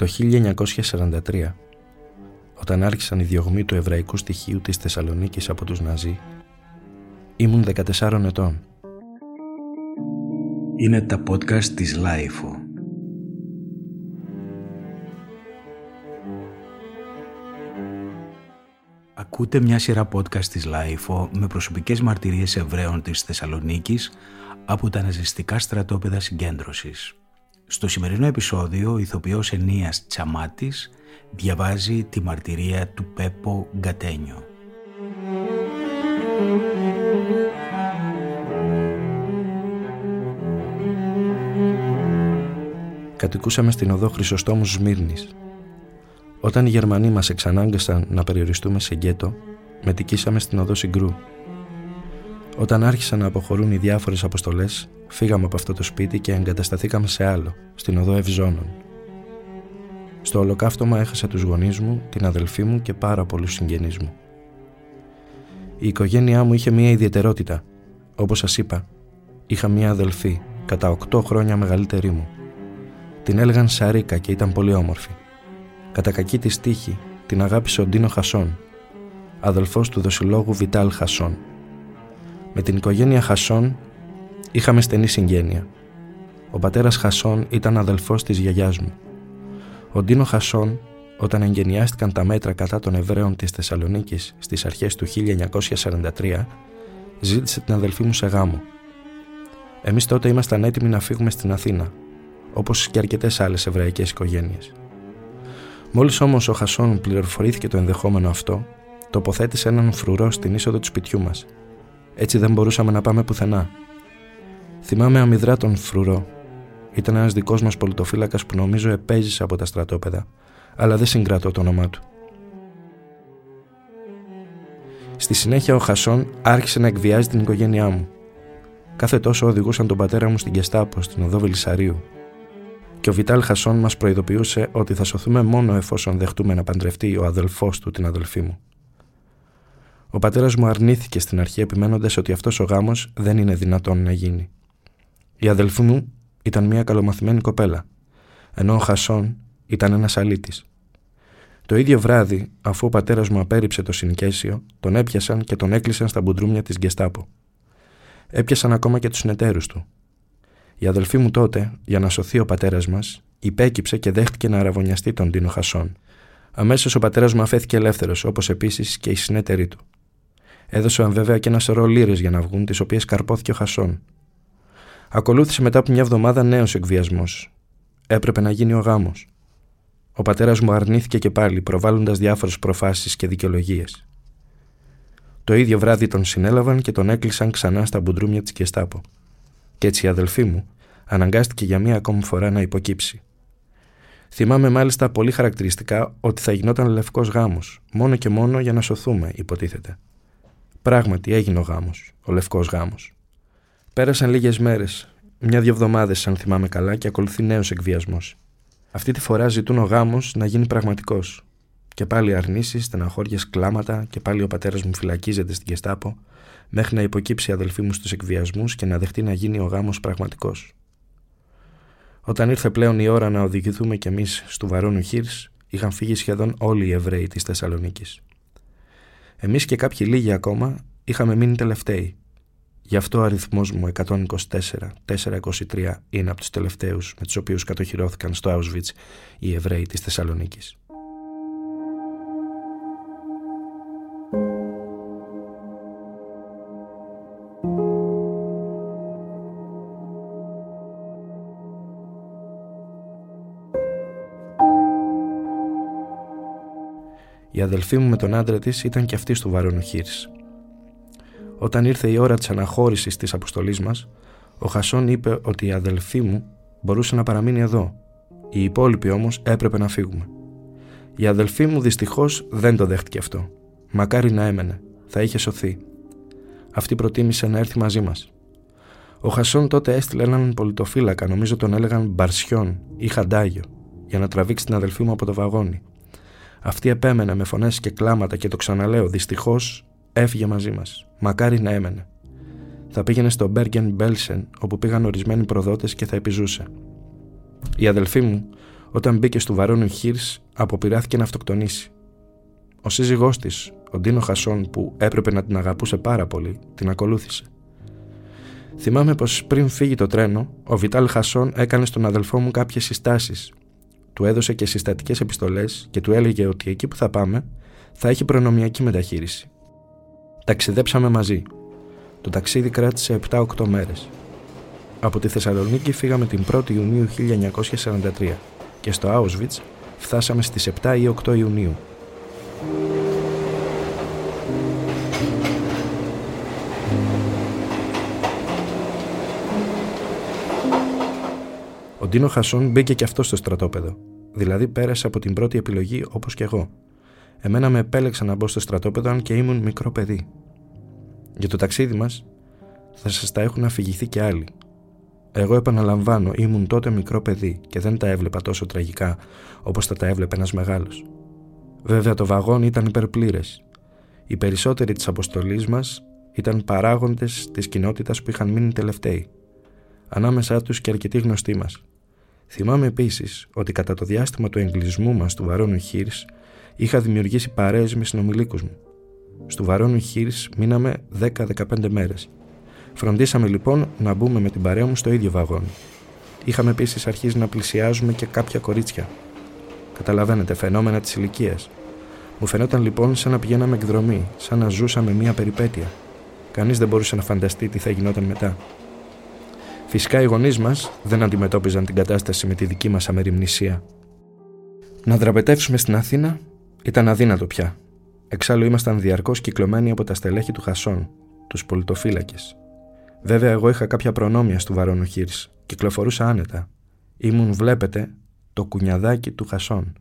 Το 1943, όταν άρχισαν οι διωγμοί του εβραϊκού στοιχείου της Θεσσαλονίκης από τους Ναζί, ήμουν 14 ετών. Είναι τα podcast της ΛΑΙΦΟ. Ακούτε μια σειρά podcast της ΛΑΙΦΟ με προσωπικές μαρτυρίες Εβραίων της Θεσσαλονίκης από τα ναζιστικά στρατόπεδα συγκέντρωσης. Στο σημερινό επεισόδιο, ο ηθοποιός Αινείας Τσαμάτης διαβάζει τη μαρτυρία του Πέπο Γκατένιο. Κατοικούσαμε στην οδό Χρυσοστόμου Σμύρνης. Όταν οι Γερμανοί μας εξανάγκασαν να περιοριστούμε σε γκέτο, μετικήσαμε στην οδό Συγκρού. Όταν άρχισαν να αποχωρούν οι διάφορες αποστολές, φύγαμε από αυτό το σπίτι και εγκατασταθήκαμε σε άλλο, στην οδό Ευζώνων. Στο ολοκαύτωμα έχασα τους γονείς μου, την αδελφή μου και πάρα πολλούς συγγενείς μου. Η οικογένειά μου είχε μία ιδιαιτερότητα. Όπως σας είπα, είχα μία αδελφή, κατά 8 χρόνια μεγαλύτερη μου. Την έλεγαν Σαρίκα και ήταν πολύ όμορφη. Κατά κακή της τύχη, την αγάπησε ο Ντίνο Χασόν, αδελφός του δοσιλόγου Βιτάλ Χασόν. Με την οικογένεια Χασόν είχαμε στενή συγγένεια. Ο πατέρας Χασόν ήταν αδελφός της γιαγιάς μου. Ο Ντίνο Χασόν, όταν εγκαινιάστηκαν τα μέτρα κατά των Εβραίων της Θεσσαλονίκης στις αρχές του 1943, ζήτησε την αδελφή μου σε γάμο. Εμείς τότε ήμασταν έτοιμοι να φύγουμε στην Αθήνα, όπως και αρκετές άλλες εβραϊκές οικογένειες. Μόλις όμως ο Χασόν πληροφορήθηκε το ενδεχόμενο αυτό, τοποθέτησε έναν φρουρό στην είσοδο του σπιτιού μας. Έτσι δεν μπορούσαμε να πάμε πουθενά. Θυμάμαι αμυδρά τον φρουρό. Ήταν ένας δικός μας πολιτοφύλακας που νομίζω επέζησε από τα στρατόπεδα, αλλά δεν συγκρατώ το όνομά του. Στη συνέχεια ο Χασόν άρχισε να εκβιάζει την οικογένειά μου. Κάθε τόσο οδηγούσαν τον πατέρα μου στην Γκεστάπο, στην οδό Βελισσαρίου. Και ο Βιτάλ Χασόν μας προειδοποιούσε ότι θα σωθούμε μόνο εφόσον δεχτούμε να παντρευτεί ο αδελφός του την αδελφή μου. Ο πατέρας μου αρνήθηκε στην αρχή επιμένοντας ότι αυτός ο γάμος δεν είναι δυνατόν να γίνει. Η αδελφή μου ήταν μια καλομαθημένη κοπέλα, ενώ ο Χασόν ήταν ένας αλήτης. Το ίδιο βράδυ, αφού ο πατέρας μου απέρριψε το συνοικέσιο, τον έπιασαν και τον έκλεισαν στα μπουντρούμια της Γκεστάπο. Έπιασαν ακόμα και τους συνεταίρους του. Η αδελφή μου τότε, για να σωθεί ο πατέρας μας, υπέκυψε και δέχτηκε να αραβωνιαστεί τον Ντίνο Χασόν. Αμέσως ο πατέρας μου αφέθηκε ελεύθερος, όπως επίσης και οι συνεταίροι του. Έδωσαν βέβαια και ένα σωρό λίρες για να βγουν, τις οποίες καρπόθηκε ο Χασόν. Ακολούθησε μετά από μια εβδομάδα νέος εκβιασμός. Έπρεπε να γίνει ο γάμος. Ο πατέρας μου αρνήθηκε και πάλι, προβάλλοντας διάφορες προφάσεις και δικαιολογίες. Το ίδιο βράδυ τον συνέλαβαν και τον έκλεισαν ξανά στα μπουντρούμια της Γκεστάπο. Κι έτσι η αδελφή μου αναγκάστηκε για μία ακόμη φορά να υποκύψει. Θυμάμαι μάλιστα πολύ χαρακτηριστικά ότι θα γινόταν λευκός γάμος, μόνο και μόνο για να σωθούμε, υποτίθεται. Πράγματι έγινε ο γάμος, ο λευκός γάμος. Πέρασαν λίγες μέρες, μια-δυο εβδομάδες αν θυμάμαι καλά, και ακολουθεί νέος εκβιασμός. Αυτή τη φορά ζητούν ο γάμος να γίνει πραγματικός. Και πάλι αρνήσεις, στεναχώριες, κλάματα, και πάλι ο πατέρας μου φυλακίζεται στην Γκεστάπο, μέχρι να υποκύψει η αδελφή μου στους εκβιασμούς και να δεχτεί να γίνει ο γάμος πραγματικός. Όταν ήρθε πλέον η ώρα να οδηγηθούμε κι εμείς στο Βαρώνου Χίρς, είχαν φύγει σχεδόν όλοι οι Εβραίοι της Θεσσαλονίκης. Εμείς και κάποιοι λίγοι ακόμα είχαμε μείνει τελευταίοι. Γι' αυτό ο αριθμός μου 124-423 είναι από τους τελευταίους με τους οποίους κατοχυρώθηκαν στο Άουσβιτς οι Εβραίοι της Θεσσαλονίκης. Η αδελφή μου με τον άντρα της ήταν και αυτή του Βαρώνου Χίρς. Όταν ήρθε η ώρα της αναχώρησης της αποστολής μας, ο Χασόν είπε ότι η αδελφή μου μπορούσε να παραμείνει εδώ. Οι υπόλοιποι όμως έπρεπε να φύγουμε. Η αδελφή μου δυστυχώς δεν το δέχτηκε αυτό. Μακάρι να έμενε, θα είχε σωθεί. Αυτή προτίμησε να έρθει μαζί μας. Ο Χασόν τότε έστειλε έναν πολιτοφύλακα, νομίζω τον έλεγαν Μπαρσιόν ή Χαντάγιο, για να τραβήξει την αδελφή μου από το βαγόνι. Αυτή επέμενε με φωνές και κλάματα και το ξαναλέω, δυστυχώς έφυγε μαζί μας. Μακάρι να έμενε. Θα πήγαινε στο Μπέργκεν Μπέλσεν, όπου πήγαν ορισμένοι προδότες και θα επιζούσε. Η αδελφή μου, Όταν μπήκε στο Βαρώνου Χίρς, αποπειράθηκε να αυτοκτονήσει. Ο σύζυγός της, ο Ντίνο Χασόν, που έπρεπε να την αγαπούσε πάρα πολύ, την ακολούθησε. Θυμάμαι πως πριν φύγει το τρένο, ο Βιτάλ Χασόν έκανε στον αδελφό μου κάποιες συστάσεις. Του έδωσε και συστατικές επιστολές και του έλεγε ότι εκεί που θα πάμε θα έχει προνομιακή μεταχείριση. Ταξιδέψαμε μαζί. Το ταξίδι κράτησε 7-8 μέρες. Από τη Θεσσαλονίκη φύγαμε την 1η Ιουνίου 1943 και στο Άουσβιτς φτάσαμε στις 7 ή 8 Ιουνίου. Ο Ντίνο Χασόν μπήκε και αυτό στο στρατόπεδο, δηλαδή πέρασε από την πρώτη επιλογή όπως και εγώ. Εμένα με επέλεξαν να μπω στο στρατόπεδο αν και ήμουν μικρό παιδί. Για το ταξίδι μας θα σας τα έχουν αφηγηθεί και άλλοι. Εγώ επαναλαμβάνω, ήμουν τότε μικρό παιδί και δεν τα έβλεπα τόσο τραγικά όπως θα τα έβλεπε ένας μεγάλος. Βέβαια το βαγόν ήταν υπερπλήρες. Οι περισσότεροι της αποστολής μας ήταν παράγοντες της κοινότητας που είχαν μείνει τελευταίοι. Ανάμεσά τους και αρκετοί γνωστοί μας. Θυμάμαι επίσης ότι κατά το διάστημα του εγκλισμού μας του Βαρώνου Χίρς είχα δημιουργήσει παρέες με συνομιλίκους μου. Στου Βαρώνου Χίρς μείναμε 10-15 μέρες. Φροντίσαμε λοιπόν να μπούμε με την παρέα μου στο ίδιο βαγόνι. Είχαμε επίσης αρχίσει να πλησιάζουμε και κάποια κορίτσια. Καταλαβαίνετε, φαινόμενα της ηλικίας. Μου φαινόταν λοιπόν σαν να πηγαίναμε εκδρομή, σαν να ζούσαμε μία περιπέτεια. Κανείς δεν μπορούσε να φανταστεί τι θα γινόταν μετά. Φυσικά οι γονείς μας δεν αντιμετώπιζαν την κατάσταση με τη δική μας αμεριμνησία. Να δραπετεύσουμε στην Αθήνα ήταν αδύνατο πια. Εξάλλου ήμασταν διαρκώς κυκλωμένοι από τα στελέχη του Χασόν, τους πολιτοφύλακες. Βέβαια, εγώ είχα κάποια προνόμια στο Βαρώνου Χίρς, κυκλοφορούσα άνετα. Ήμουν, βλέπετε, το κουνιαδάκι του Χασόν.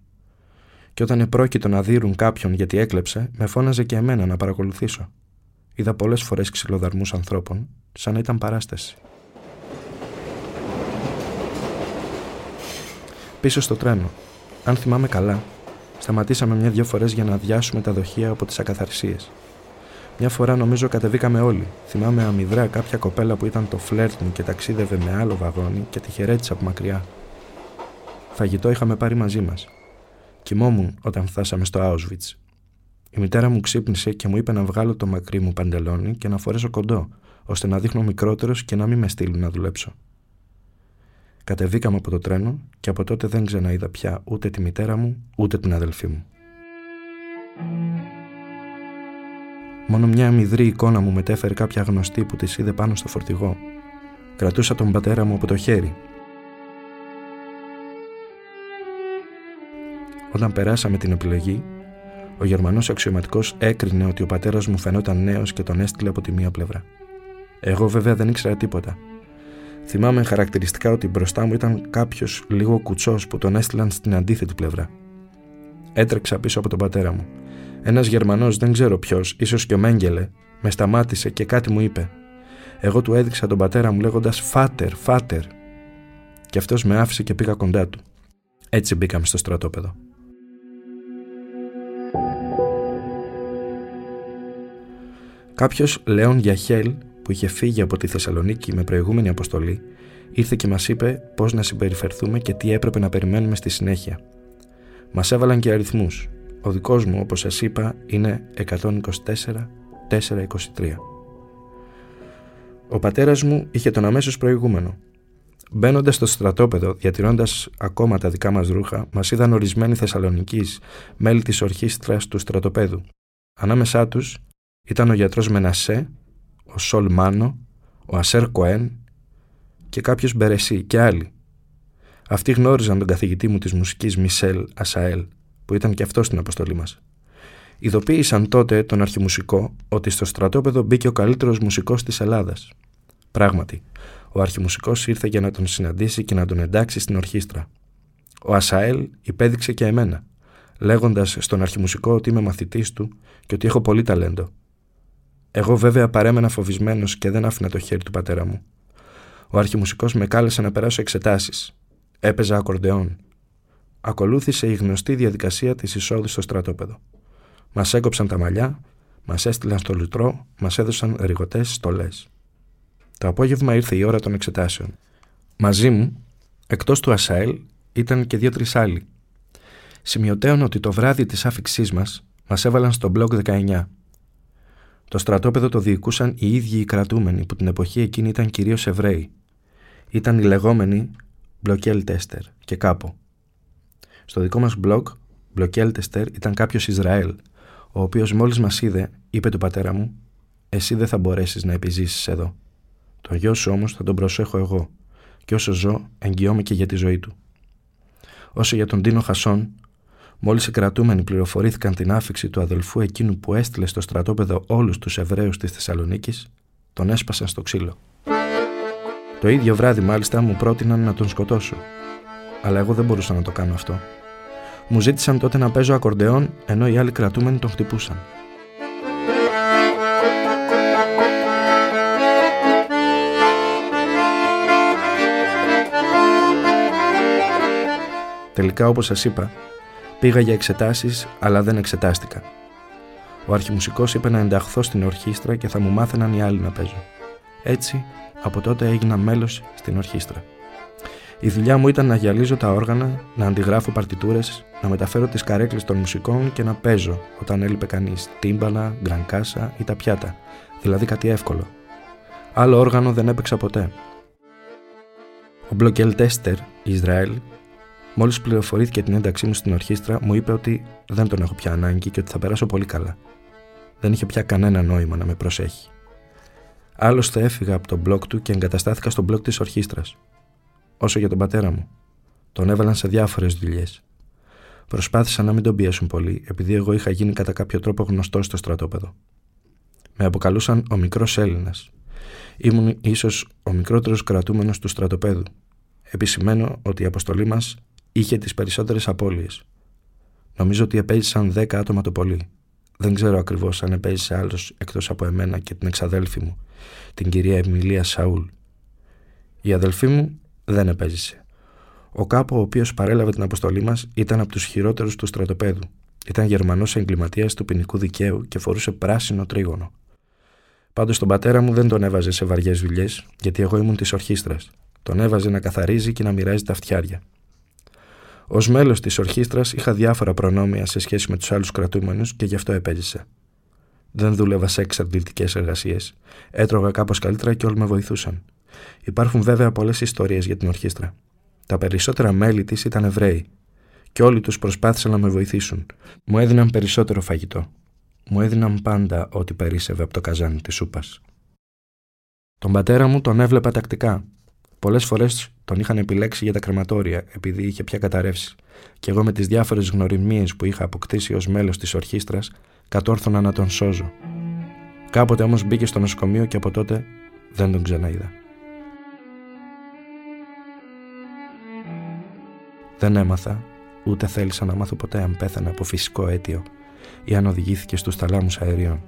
Και όταν επρόκειτο να δείρουν κάποιον γιατί έκλεψε, με φώναζε και εμένα να παρακολουθήσω. Είδα πολλές φορές ξυλοδαρμούς ανθρώπων, σαν να ήταν παράσταση. Πίσω στο τρένο, αν θυμάμαι καλά, σταματήσαμε μια-δυο φορές για να αδειάσουμε τα δοχεία από τις ακαθαρσίες. Μια φορά νομίζω κατεβήκαμε όλοι. Θυμάμαι αμυδρά κάποια κοπέλα που ήταν το φλερτ μου και ταξίδευε με άλλο βαγόνι και τη χαιρέτησα από μακριά. Φαγητό είχαμε πάρει μαζί μας. Κοιμόμουν όταν φτάσαμε στο Άουσβιτς. Η μητέρα μου ξύπνησε και μου είπε να βγάλω το μακρύ μου παντελόνι και να φορέσω κοντό, ώστε να δείχνω μικρότερος και να μην με στείλουν να δουλέψω. Κατεβήκαμε από το τρένο και από τότε δεν ξαναείδα πια ούτε τη μητέρα μου, ούτε την αδελφή μου. Μόνο μια αμυδρή εικόνα μου μετέφερε κάποια γνωστή που της είδε πάνω στο φορτηγό. Κρατούσα τον πατέρα μου από το χέρι. Όταν περάσαμε την επιλογή, ο Γερμανός αξιωματικός έκρινε ότι ο πατέρας μου φαινόταν νέος και τον έστειλε από τη μία πλευρά. Εγώ βέβαια δεν ήξερα τίποτα. Θυμάμαι χαρακτηριστικά ότι μπροστά μου ήταν κάποιος λίγο κουτσός που τον έστειλαν στην αντίθετη πλευρά. Έτρεξα πίσω από τον πατέρα μου. Ένας Γερμανός, δεν ξέρω ποιος, ίσως και ο Μένγκελε, με σταμάτησε και κάτι μου είπε. Εγώ του έδειξα τον πατέρα μου λέγοντας «Φάτερ, φάτερ». Και αυτός με άφησε και πήγα κοντά του. Έτσι μπήκαμε στο στρατόπεδο. Κάποιος Λέων Γιαχέλ, που είχε φύγει από τη Θεσσαλονίκη με προηγούμενη αποστολή, ήρθε και μας είπε πώς να συμπεριφερθούμε και τι έπρεπε να περιμένουμε στη συνέχεια. Μας έβαλαν και αριθμούς. Ο δικός μου, όπως σας είπα, είναι 124-423. Ο πατέρας μου είχε τον αμέσως προηγούμενο. Μπαίνοντας στο στρατόπεδο, διατηρώντας ακόμα τα δικά μας ρούχα, μας είδαν ορισμένοι Θεσσαλονικείς, μέλη της ορχήστρας του στρατοπέδου. Ανάμεσά τους ήταν ο γιατρός Μενασέ, ο Σολ Μάνο, ο Ασέρ Κοέν και κάποιος Μπερεσί και άλλοι. Αυτοί γνώριζαν τον καθηγητή μου της μουσικής Μισελ Ασαέλ, που ήταν και αυτός στην αποστολή μας. Ειδοποίησαν τότε τον αρχιμουσικό ότι στο στρατόπεδο μπήκε ο καλύτερος μουσικός της Ελλάδας. Πράγματι, ο αρχιμουσικός ήρθε για να τον συναντήσει και να τον εντάξει στην ορχήστρα. Ο Ασαέλ υπέδειξε και εμένα, λέγοντας στον αρχιμουσικό ότι είμαι μαθητής του και ότι έχω πολύ ταλέντο. Εγώ βέβαια παρέμενα φοβισμένος και δεν άφηνα το χέρι του πατέρα μου. Ο αρχιμουσικός με κάλεσε να περάσω εξετάσεις. Έπαιζα ακορντεόν. Ακολούθησε η γνωστή διαδικασία της εισόδου στο στρατόπεδο. Μας έκοψαν τα μαλλιά, μας έστειλαν στο λουτρό, μας έδωσαν ρηγοτές στολές. Το απόγευμα ήρθε η ώρα των εξετάσεων. Μαζί μου, εκτός του Ασαέλ, ήταν και 2-3 άλλοι. Σημειωτέων ότι το βράδυ της άφηξής μας μας έβαλαν στο μπλοκ 19. Το στρατόπεδο το διοικούσαν οι ίδιοι οι κρατούμενοι, που την εποχή εκείνη ήταν κυρίως Εβραίοι. Ήταν οι λεγόμενοι Μπλοκέλτεστερ και κάπου. Στο δικό μας μπλοκ, Μπλοκέλτεστερ, ήταν κάποιος Ισραήλ, ο οποίος μόλις μας είδε, είπε του πατέρα μου: «Εσύ δεν θα μπορέσεις να επιζήσεις εδώ. Το γιο σου όμως θα τον προσέχω εγώ, και όσο ζω, εγγυώμαι και για τη ζωή του». Όσο για τον Ντίνο Χασόν, μόλις οι κρατούμενοι πληροφορήθηκαν την άφηξη του αδελφού εκείνου που έστειλε στο στρατόπεδο όλους τους Εβραίους της Θεσσαλονίκης, τον έσπασαν στο ξύλο. Το ίδιο βράδυ, μάλιστα, μου πρότειναν να τον σκοτώσω. Αλλά εγώ δεν μπορούσα να το κάνω αυτό. Μου ζήτησαν τότε να παίζω ακορντεόν, ενώ οι άλλοι κρατούμενοι τον χτυπούσαν. Τελικά, όπως σας είπα, πήγα για εξετάσεις, αλλά δεν εξετάστηκα. Ο αρχιμουσικός είπε να ενταχθώ στην ορχήστρα και θα μου μάθαιναν οι άλλοι να παίζω. Έτσι, από τότε έγινα μέλος στην ορχήστρα. Η δουλειά μου ήταν να γυαλίζω τα όργανα, να αντιγράφω παρτιτούρες, να μεταφέρω τις καρέκλες των μουσικών και να παίζω όταν έλειπε κανείς τύμπανα, γκρανκάσα ή τα πιάτα, δηλαδή κάτι εύκολο. Άλλο όργανο δεν έπαιξα ποτέ. Ο Μπλοκέλτεστερ, Ισραήλ, μόλις πληροφορήθηκε την ένταξή μου στην ορχήστρα, μου είπε ότι δεν τον έχω πια ανάγκη και ότι θα περάσω πολύ καλά. Δεν είχε πια κανένα νόημα να με προσέχει. Άλλωστε έφυγα από τον μπλοκ του και εγκαταστάθηκα στον μπλοκ της ορχήστρας. Όσο για τον πατέρα μου, τον έβαλαν σε διάφορες δουλειές. Προσπάθησαν να μην τον πιέσουν πολύ, επειδή εγώ είχα γίνει κατά κάποιο τρόπο γνωστός στο στρατόπεδο. Με αποκαλούσαν ο μικρός Έλληνας. Ήμουν ίσως ο μικρότερος κρατούμενος του στρατοπέδου. Επισημαίνω ότι η αποστολή μας είχε τις περισσότερες απώλειες. Νομίζω ότι επέζησαν 10 άτομα το πολύ. Δεν ξέρω ακριβώς αν επέζησε άλλος εκτός από εμένα και την εξαδέλφη μου, την κυρία Εμιλία Σαούλ. Η αδελφή μου δεν επέζησε. Ο κάπο, ο οποίος παρέλαβε την αποστολή μας, ήταν από τους χειρότερους του στρατοπέδου. Ήταν Γερμανός εγκληματίας του ποινικού δικαίου και φορούσε πράσινο τρίγωνο. Πάντως τον πατέρα μου δεν τον έβαζε σε βαριές δουλειές, γιατί εγώ ήμουν της ορχήστρας. Τον έβαζε να καθαρίζει και να μοιράζει τα φτιάρια. Ως μέλος της ορχήστρας είχα διάφορα προνόμια σε σχέση με τους άλλους κρατούμενους και γι' αυτό επέζησα. Δεν δούλευα σε εξαντλητικές εργασίες. Έτρωγα κάπως καλύτερα και όλοι με βοηθούσαν. Υπάρχουν βέβαια πολλές ιστορίες για την ορχήστρα. Τα περισσότερα μέλη της ήταν Εβραίοι. Και όλοι τους προσπάθησαν να με βοηθήσουν. Μου έδιναν περισσότερο φαγητό. Μου έδιναν πάντα ό,τι περίσσευε από το καζάνι της σούπας. Τον πατέρα μου τον έβλεπα τακτικά. Πολλές φορές τον είχαν επιλέξει για τα κρεματόρια, επειδή είχε πια καταρρεύσει, και εγώ με τις διάφορες γνωριμίες που είχα αποκτήσει ως μέλος της ορχήστρας κατόρθωνα να τον σώζω. Κάποτε όμως μπήκε στο νοσοκομείο και από τότε δεν τον ξαναείδα. Δεν έμαθα, ούτε θέλησα να μάθω ποτέ αν πέθανε από φυσικό αίτιο ή αν οδηγήθηκε στους θαλάμους αερίων.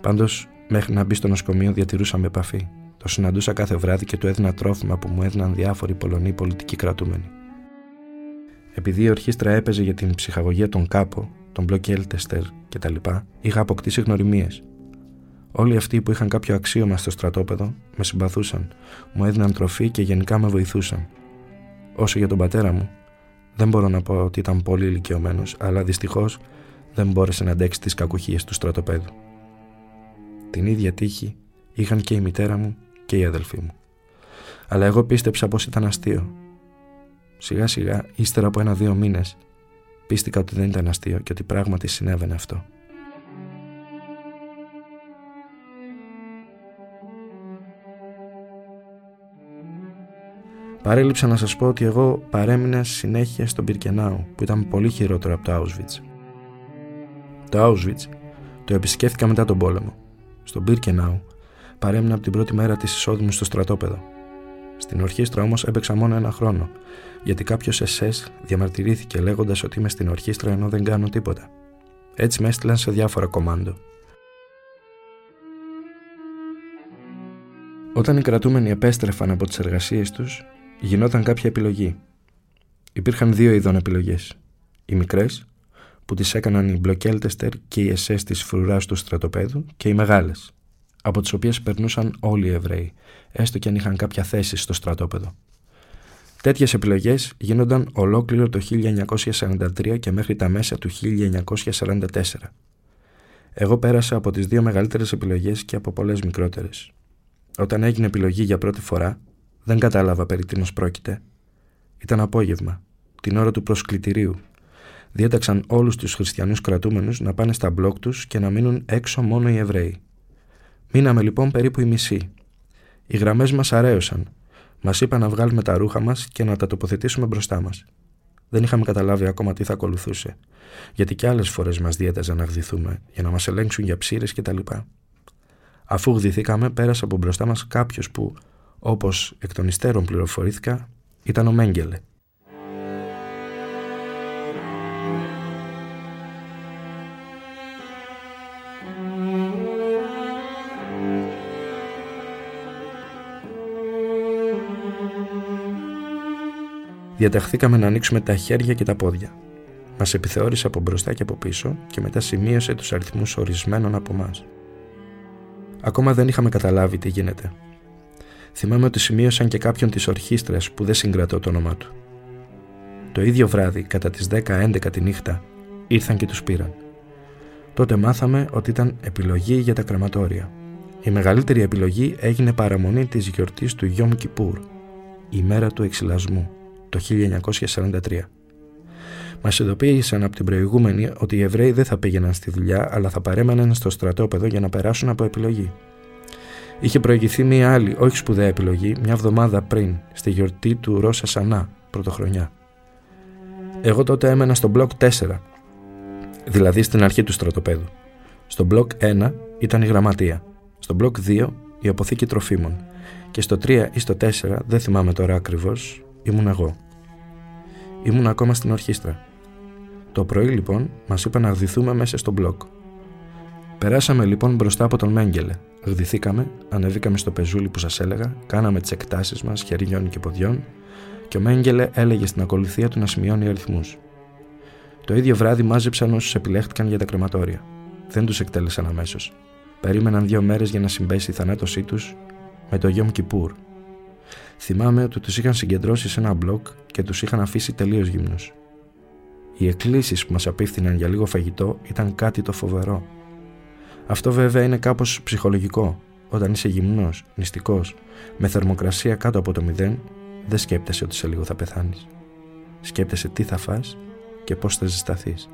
Πάντως, μέχρι να μπει στο νοσοκομείο διατηρούσαμε επαφή. Το συναντούσα κάθε βράδυ και του έδινα τρόφιμα που μου έδιναν διάφοροι Πολωνοί πολιτικοί κρατούμενοι. Επειδή η ορχήστρα έπαιζε για την ψυχαγωγία των κάπο, των Μπλοκέλτεστερ κτλ., είχα αποκτήσει γνωριμίες. Όλοι αυτοί που είχαν κάποιο αξίωμα στο στρατόπεδο με συμπαθούσαν, μου έδιναν τροφή και γενικά με βοηθούσαν. Όσο για τον πατέρα μου, δεν μπορώ να πω ότι ήταν πολύ ηλικιωμένος, αλλά δυστυχώς δεν μπόρεσε να αντέξει τις κακουχίες του στρατοπέδου. Την ίδια τύχη είχαν και η μητέρα μου και η αδελφή μου. Αλλά εγώ πίστεψα πως ήταν αστείο. Σιγά σιγά, ύστερα από 1-2 μήνες, πίστηκα ότι δεν ήταν αστείο και ότι πράγματι συνέβαινε αυτό. Παρέλειψα να σας πω ότι εγώ παρέμεινα συνέχεια στον Μπιρκενάου, που ήταν πολύ χειρότερο από το Άουσβιτς. Το Άουσβιτς το επισκέφθηκα μετά τον πόλεμο. Στον Μπιρκενάου παρέμεινα από την πρώτη μέρα της εισόδου μου στο στρατόπεδο. Στην ορχήστρα όμως έπαιξα μόνο 1 χρόνο, γιατί κάποιος SS διαμαρτυρήθηκε λέγοντας ότι είμαι στην ορχήστρα ενώ δεν κάνω τίποτα. Έτσι με έστειλαν σε διάφορα κομάντο. Όταν οι κρατούμενοι επέστρεφαν από τις εργασίες τους, γινόταν κάποια επιλογή. Υπήρχαν 2 ειδών επιλογές. Οι μικρές, που τις έκαναν οι Μπλοκέλτεστερ και οι SS της φρουράς του στρατοπέδου, και οι μεγάλες, από τις οποίες περνούσαν όλοι οι Εβραίοι, έστω και αν είχαν κάποια θέση στο στρατόπεδο. Τέτοιες επιλογές γίνονταν ολόκληρο το 1943 και μέχρι τα μέσα του 1944. Εγώ πέρασα από τις δύο μεγαλύτερες επιλογές και από πολλές μικρότερες. Όταν έγινε επιλογή για πρώτη φορά, δεν κατάλαβα περί τίνος πρόκειται. Ήταν απόγευμα, την ώρα του προσκλητηρίου. Διέταξαν όλους τους χριστιανούς κρατούμενους να πάνε στα μπλοκ τους και να μείνουν έξω μόνο οι Εβραίοι. Μείναμε λοιπόν περίπου οι μισοί. Οι γραμμές μας αρέωσαν. Μας είπαν να βγάλουμε τα ρούχα μας και να τα τοποθετήσουμε μπροστά μας. Δεν είχαμε καταλάβει ακόμα τι θα ακολουθούσε, γιατί και άλλες φορές μας διέταζαν να γδυθούμε για να μας ελέγξουν για ψήρες κτλ. Αφού γδυθήκαμε, πέρασε από μπροστά μας κάποιος που, όπως εκ των υστέρων πληροφορήθηκα, ήταν ο Μένγκελε. Διαταχθήκαμε να ανοίξουμε τα χέρια και τα πόδια. Μας επιθεώρησε από μπροστά και από πίσω και μετά σημείωσε τους αριθμούς ορισμένων από μας. Ακόμα δεν είχαμε καταλάβει τι γίνεται. Θυμάμαι ότι σημείωσαν και κάποιον της ορχήστρας που δεν συγκρατώ το όνομά του. Το ίδιο βράδυ, κατά τις 10-11 τη νύχτα, ήρθαν και τους πήραν. Τότε μάθαμε ότι ήταν επιλογή για τα κραματόρια. Η μεγαλύτερη επιλογή έγινε παραμονή της γιορτής του Γιόμ Κιπούρ, ημέρα του εξηλασμού, το 1943. Μας ειδοποίησαν από την προηγούμενη ότι οι Εβραίοι δεν θα πήγαιναν στη δουλειά, αλλά θα παρέμεναν στο στρατόπεδο για να περάσουν από επιλογή. Είχε προηγηθεί μία άλλη, όχι σπουδαία επιλογή, μια εβδομάδα πριν, στη γιορτή του Ρώσα Σανά, πρωτοχρονιά. Εγώ τότε έμενα στο μπλοκ 4, δηλαδή στην αρχή του στρατοπέδου. Στο μπλοκ 1 ήταν η γραμματεία, στο μπλοκ 2 η αποθήκη τροφίμων και στο 3 ή στο 4, δεν θυμάμαι τώρα ακριβώς, ήμουν εγώ. Ήμουν ακόμα στην ορχήστρα. Το πρωί λοιπόν μας είπαν να γδυθούμε μέσα στο μπλοκ. Περάσαμε λοιπόν μπροστά από τον Μένγκελε. Γδυθήκαμε, ανεβήκαμε στο πεζούλι που σας έλεγα, κάναμε τις εκτάσεις μας χεριών και ποδιών και ο Μένγκελε έλεγε στην ακολουθία του να σημειώνει αριθμούς. Το ίδιο βράδυ μάζεψαν όσους επιλέχτηκαν για τα κρεματόρια. Δεν τους εκτέλεσαν αμέσως. Περίμεναν 2 μέρες για να συμπέσει η θανάτωσή τους με το Γιόμ Κιπούρ. Θυμάμαι ότι τους είχαν συγκεντρώσει σε ένα μπλοκ και τους είχαν αφήσει τελείως γυμνούς. Οι εκκλήσεις που μας απίφθηναν για λίγο φαγητό ήταν κάτι το φοβερό. Αυτό βέβαια είναι κάπως ψυχολογικό. Όταν είσαι γυμνός, νηστικός, με θερμοκρασία κάτω από το 0, δεν σκέπτεσαι ότι σε λίγο θα πεθάνεις. Σκέπτεσαι τι θα φας και πώς θα ζεσταθείς.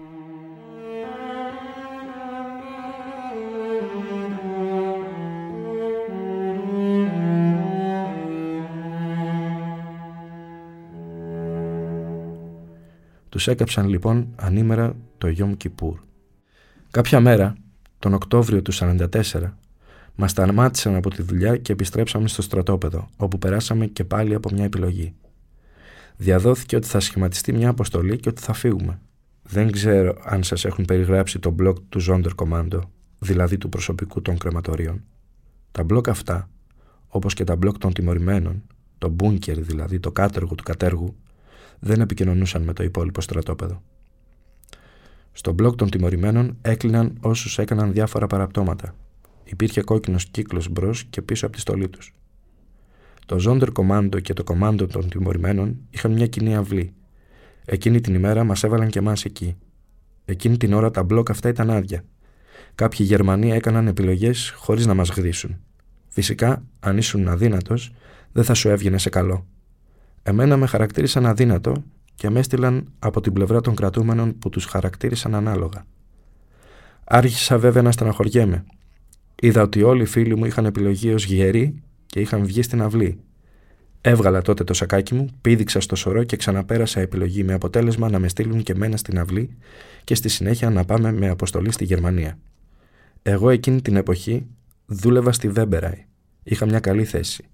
Τους έκαψαν λοιπόν ανήμερα το Γιόμ Κιπούρ. Κάποια μέρα, τον Οκτώβριο του 1944, μας σταμάτησαν από τη δουλειά και επιστρέψαμε στο στρατόπεδο, όπου περάσαμε και πάλι από μια επιλογή. Διαδόθηκε ότι θα σχηματιστεί μια αποστολή και ότι θα φύγουμε. Δεν ξέρω αν σας έχουν περιγράψει το μπλοκ του Zonderkommando, δηλαδή του προσωπικού των κρεματορίων. Τα μπλοκ αυτά, όπως και τα μπλοκ των τιμωρημένων, το μπούνκερ δηλαδή, το κάτεργο του κατέργου, δεν επικοινωνούσαν με το υπόλοιπο στρατόπεδο. Στον μπλοκ των τιμωρημένων έκλειναν όσους έκαναν διάφορα παραπτώματα. Υπήρχε κόκκινος κύκλος μπρος και πίσω από τη στολή τους. Το Zonderkommando και το κομμάντο των τιμωρημένων είχαν μια κοινή αυλή. Εκείνη την ημέρα μας έβαλαν και εμάς εκεί. Εκείνη την ώρα τα μπλοκ αυτά ήταν άδεια. Κάποιοι Γερμανοί έκαναν επιλογές χωρίς να μας γδύσουν. Φυσικά, αν ήσουν αδύνατος, δεν θα σου έβγαινε σε καλό. Εμένα με χαρακτήρισαν αδύνατο και με έστειλαν από την πλευρά των κρατούμενων που τους χαρακτήρισαν ανάλογα. Άρχισα βέβαια να στεναχωριέμαι. Είδα ότι όλοι οι φίλοι μου είχαν επιλογή ως γεροί και είχαν βγει στην αυλή. Έβγαλα τότε το σακάκι μου, πήδηξα στο σωρό και ξαναπέρασα επιλογή με αποτέλεσμα να με στείλουν και μένα στην αυλή και στη συνέχεια να πάμε με αποστολή στη Γερμανία. Εγώ εκείνη την εποχή δούλευα στη Βέμπεραη. Είχα μια καλή θέση.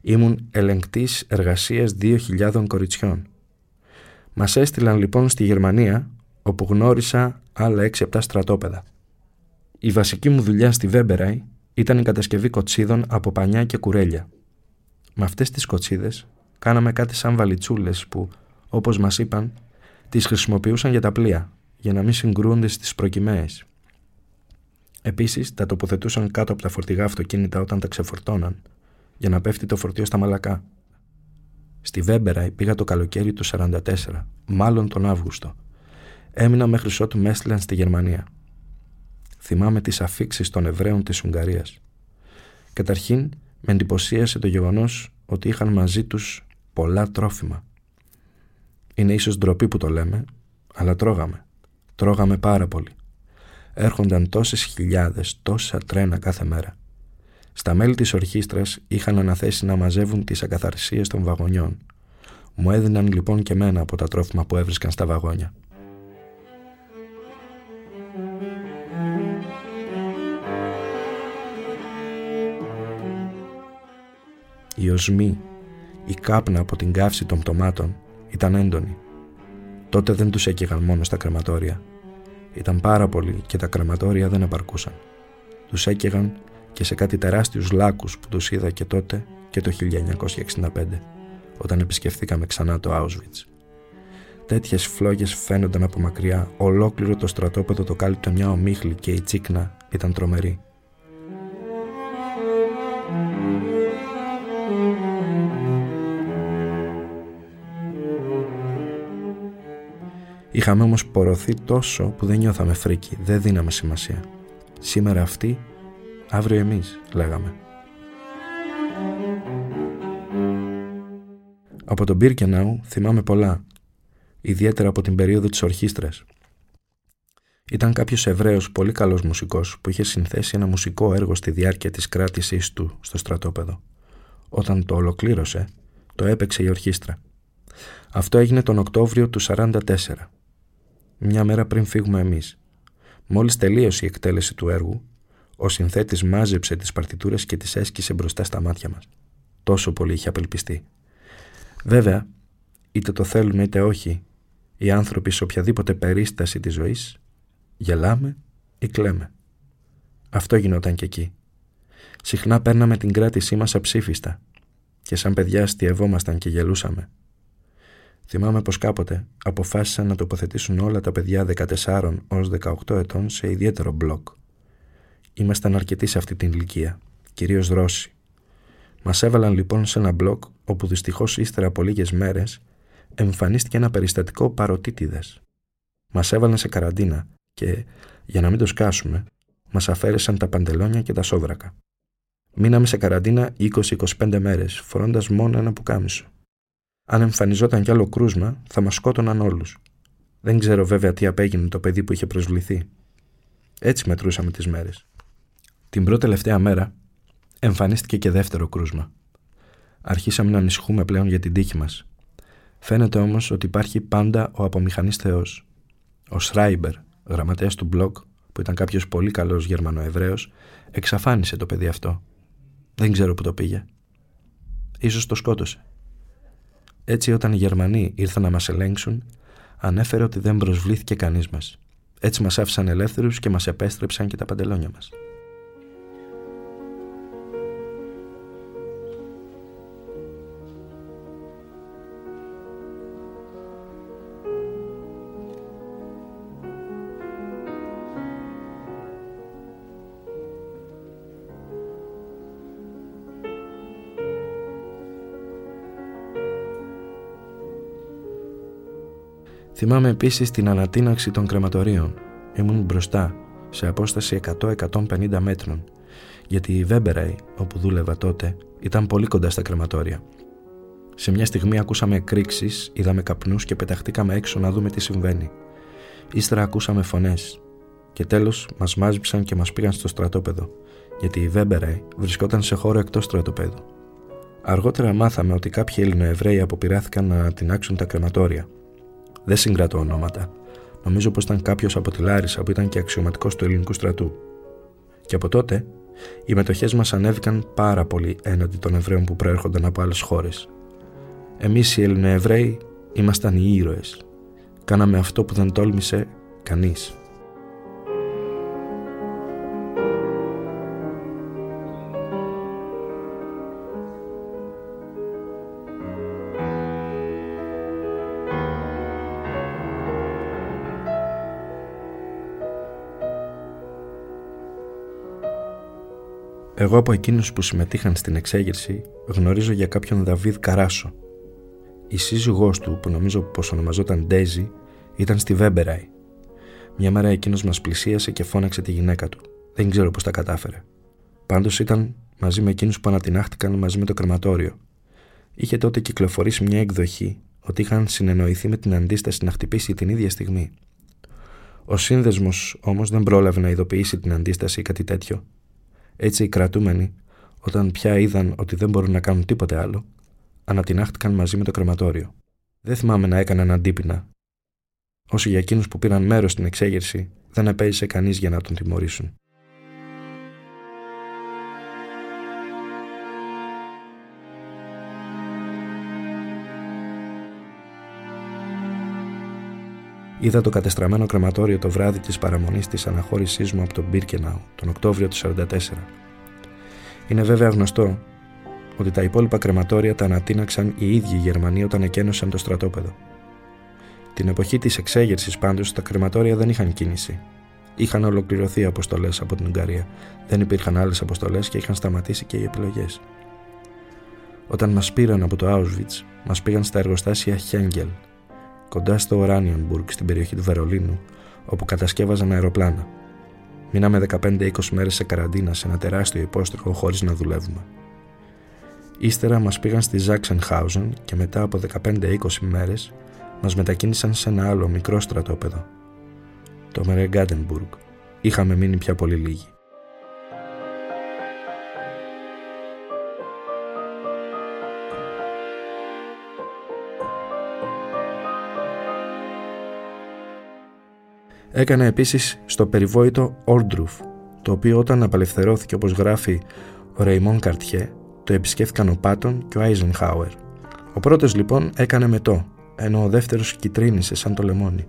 Ήμουν ελεγκτής εργασίας 2.000 κοριτσιών. Μας έστειλαν λοιπόν στη Γερμανία, όπου γνώρισα άλλα 6-7 στρατόπεδα. Η βασική μου δουλειά στη Βέμπεραη ήταν η κατασκευή κοτσίδων από πανιά και κουρέλια. Με αυτές τις κοτσίδες κάναμε κάτι σαν βαλιτσούλες που, όπως μας είπαν, τις χρησιμοποιούσαν για τα πλοία, για να μην συγκρούνται στις προκυμαίες. Επίσης, τα τοποθετούσαν κάτω από τα φορτηγά αυτοκίνητα όταν τα ξεφορτώναν, για να πέφτει το φορτίο στα μαλακά. Στη Βέμπερα πήγα το καλοκαίρι του 1944, μάλλον τον Αύγουστο. Έμεινα μέχρι ότου με έστειλαν στη Γερμανία. Θυμάμαι τις αφίξεις των Εβραίων της Ουγγαρίας. Καταρχήν, με εντυπωσίασε το γεγονός ότι είχαν μαζί τους πολλά τρόφιμα. Είναι ίσως ντροπή που το λέμε, αλλά τρώγαμε. Τρώγαμε πάρα πολύ. Έρχονταν τόσες χιλιάδες, τόσα τρένα κάθε μέρα. Στα μέλη της ορχήστρας είχαν αναθέσει να μαζεύουν τις ακαθαρσίες των βαγονιών. Μου έδιναν λοιπόν και μένα από τα τρόφιμα που έβρισκαν στα βαγόνια. Η οσμή, η κάπνα από την καύση των πτωμάτων ήταν έντονη. Τότε δεν τους έκαιγαν μόνο στα κρεματόρια. Ήταν πάρα πολλοί και τα κρεματόρια δεν επαρκούσαν. Τους έκαιγαν και σε κάτι τεράστιους λάκους που τους είδα και τότε και το 1965, όταν επισκεφθήκαμε ξανά το Άουσβιτς. Τέτοιες φλόγες φαίνονταν από μακριά, ολόκληρο το στρατόπεδο το κάλυπτε μια ομίχλη και η τσίκνα ήταν τρομερή. Είχαμε όμως πορωθεί τόσο που δεν νιώθαμε φρίκη, δεν δίναμε σημασία. Σήμερα αυτοί, αύριο εμείς, λέγαμε. Από τον Μπιρκενάου θυμάμαι πολλά, ιδιαίτερα από την περίοδο της ορχήστρας. Ήταν κάποιος Εβραίος πολύ καλός μουσικός που είχε συνθέσει ένα μουσικό έργο στη διάρκεια της κράτησής του στο στρατόπεδο. Όταν το ολοκλήρωσε, το έπαιξε η ορχήστρα. Αυτό έγινε τον Οκτώβριο του 1944. Μια μέρα πριν φύγουμε εμείς. Μόλις τελείωσε η εκτέλεση του έργου, ο συνθέτης μάζεψε τις παρτιτούρες και τις έσκησε μπροστά στα μάτια μας. Τόσο πολύ είχε απελπιστεί. Βέβαια, είτε το θέλουν είτε όχι, οι άνθρωποι σε οποιαδήποτε περίσταση της ζωής, γελάμε ή κλαίμε. Αυτό γινόταν και εκεί. Συχνά παίρναμε την κράτησή μας αψήφιστα και σαν παιδιά αστιευόμασταν και γελούσαμε. Θυμάμαι πως κάποτε αποφάσισαν να τοποθετήσουν όλα τα παιδιά 14 έως 18 ετών σε ιδιαίτερο μπλοκ. Ήμασταν αρκετοί σε αυτή την ηλικία, κυρίως Ρώσοι. Μας έβαλαν λοιπόν σε ένα μπλοκ όπου δυστυχώς ύστερα από λίγες μέρες εμφανίστηκε ένα περιστατικό παροτίτιδας. Μας έβαλαν σε καραντίνα και, για να μην το σκάσουμε, μας αφαίρεσαν τα παντελόνια και τα σόβρακα. Μείναμε σε καραντίνα 20-25 μέρες, φορώντας μόνο ένα πουκάμισο. Αν εμφανιζόταν κι άλλο κρούσμα, θα μας σκότωναν όλους. Δεν ξέρω βέβαια τι απέγινε το παιδί που είχε προσβληθεί. Έτσι μετρούσαμε τις μέρες. Την προτελευταία μέρα εμφανίστηκε και δεύτερο κρούσμα. Αρχίσαμε να ανησυχούμε πλέον για την τύχη μας. Φαίνεται όμως ότι υπάρχει πάντα ο απομηχανής Θεός. Ο Σράιμπερ, γραμματέας του μπλοκ, που ήταν κάποιος πολύ καλός Γερμανοεβραίος, εξαφάνισε το παιδί αυτό. Δεν ξέρω που το πήγε. Ίσως το σκότωσε. Έτσι, όταν οι Γερμανοί ήρθαν να μας ελέγξουν, ανέφερε ότι δεν προσβλήθηκε κανείς μας. Έτσι μας άφησαν ελεύθερους και μας επέστρεψαν και τα παντελόνια μας. Θυμάμαι επίσης την ανατείναξη των κρεματορίων. Ήμουν μπροστά, σε απόσταση 100-150 μέτρων, γιατί η Βέμπεραϊ, όπου δούλευα τότε, ήταν πολύ κοντά στα κρεματόρια. Σε μια στιγμή ακούσαμε εκρήξεις, είδαμε καπνούς και πεταχτήκαμε έξω να δούμε τι συμβαίνει. Ύστερα ακούσαμε φωνές. Και τέλος μας μάζεψαν και μας πήγαν στο στρατόπεδο, γιατί η Βέμπεραϊ βρισκόταν σε χώρο εκτός στρατοπέδου. Αργότερα μάθαμε ότι κάποιοι Ελληνοεβραίοι αποπειράθηκαν να ανατινάξουν τα κρεματόρια. Δεν συγκρατώ ονόματα. Νομίζω πως ήταν κάποιος από τη Λάρισα που ήταν και αξιωματικός του ελληνικού στρατού. Και από τότε, οι μετοχές μας ανέβηκαν πάρα πολύ έναντι των Εβραίων που προέρχονταν από άλλες χώρες. Εμείς οι Ελληνοεβραίοι ήμασταν οι ήρωες. Κάναμε αυτό που δεν τόλμησε κανείς. Εγώ από εκείνους που συμμετείχαν στην εξέγερση γνωρίζω για κάποιον Δαβίδ Καράσο, Η σύζυγός του, που νομίζω πως ονομαζόταν Ντέζι, ήταν στη Βέμπεραϊ. Μια μέρα εκείνος μας πλησίασε και φώναξε τη γυναίκα του. Δεν ξέρω πώς τα κατάφερε. Πάντως ήταν μαζί με εκείνους που ανατινάχτηκαν μαζί με το κρεματόριο. Είχε τότε κυκλοφορήσει μια εκδοχή ότι είχαν συνεννοηθεί με την αντίσταση να χτυπήσει την ίδια στιγμή. Ο σύνδεσμος όμως δεν πρόλαβε να ειδοποιήσει την αντίσταση ή κάτι τέτοιο. Έτσι οι κρατούμενοι, όταν πια είδαν ότι δεν μπορούν να κάνουν τίποτε άλλο, ανατινάχτηκαν μαζί με το κρεματόριο. Δεν θυμάμαι να έκαναν αντίπεινα. Όσο για εκείνους που πήραν μέρος στην εξέγερση, δεν επέζησε κανείς για να τον τιμωρήσουν. Είδα το κατεστραμμένο κρεματόριο το βράδυ της παραμονής της αναχώρησής μου από τον Μπιρκενάου, τον Οκτώβριο του 1944. Είναι βέβαια γνωστό ότι τα υπόλοιπα κρεματόρια τα ανατείναξαν οι ίδιοι οι Γερμανοί όταν εκένωσαν το στρατόπεδο. Την εποχή της εξέγερσης πάντως τα κρεματόρια δεν είχαν κίνηση. Είχαν ολοκληρωθεί αποστολές από την Ουγγαρία, δεν υπήρχαν άλλες αποστολές και είχαν σταματήσει και οι επιλογές. Όταν μας πήραν από το Άουσβιτς, μας πήγαν στα εργοστάσια Χέγγελ, κοντά στο Οράνιονμπουργκ στην περιοχή του Βερολίνου, όπου κατασκεύαζαν αεροπλάνα. Μείναμε 15-20 μέρες σε καραντίνα σε ένα τεράστιο υπόστρωχο χωρίς να δουλεύουμε. Ύστερα μας πήγαν στη Ζάξενχάουζεν και μετά από 15-20 μέρες μας μετακίνησαν σε ένα άλλο μικρό στρατόπεδο, το Μερεν Γκάντεμπουργκ. Είχαμε μείνει πια πολύ λίγοι. Έκανε επίσης στο περιβόητο Όρντρουφ, το οποίο όταν απελευθερώθηκε, όπως γράφει ο Ρεϊμόν Καρτιέ, το επισκέφθηκαν ο Πάτον και ο Άιζενχάουερ. Ο πρώτος λοιπόν έκανε μετό, ενώ ο δεύτερος κυτρίνησε σαν το λεμόνι.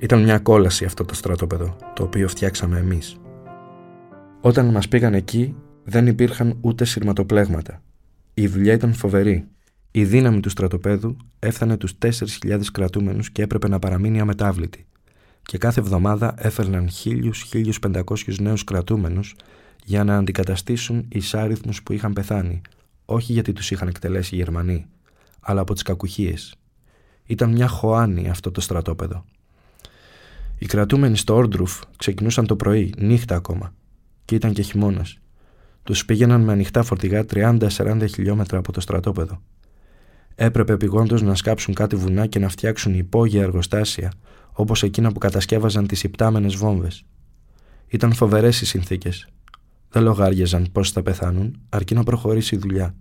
Ήταν μια κόλαση αυτό το στρατόπεδο, το οποίο φτιάξαμε εμείς. Όταν μας πήγαν εκεί, δεν υπήρχαν ούτε σειρματοπλέγματα. Η δουλειά ήταν φοβερή. Η δύναμη του στρατοπέδου έφτανε τους 4.000 κρατούμενους και έπρεπε να παραμείνει αμετάβλητη. Και κάθε εβδομάδα έφερναν 1.000-1.500 νέους κρατούμενους για να αντικαταστήσουν ισάριθμους που είχαν πεθάνει, όχι γιατί τους είχαν εκτελέσει οι Γερμανοί, αλλά από τις κακουχίες. Ήταν μια χωάνη αυτό το στρατόπεδο. Οι κρατούμενοι στο Όρντρουφ ξεκινούσαν το πρωί, νύχτα ακόμα, και ήταν και χειμώνας. Τους πήγαιναν με ανοιχτά φορτηγά 30-40 χιλιόμετρα από το στρατόπεδο. Έπρεπε επειγόντως να σκάψουν κάτι βουνά και να φτιάξουν υπόγεια εργοστάσια, όπως εκείνα που κατασκεύαζαν τις υπτάμενες βόμβες. Ήταν φοβερές οι συνθήκες. Δεν λογάριαζαν πώς θα πεθάνουν, αρκεί να προχωρήσει η δουλειά.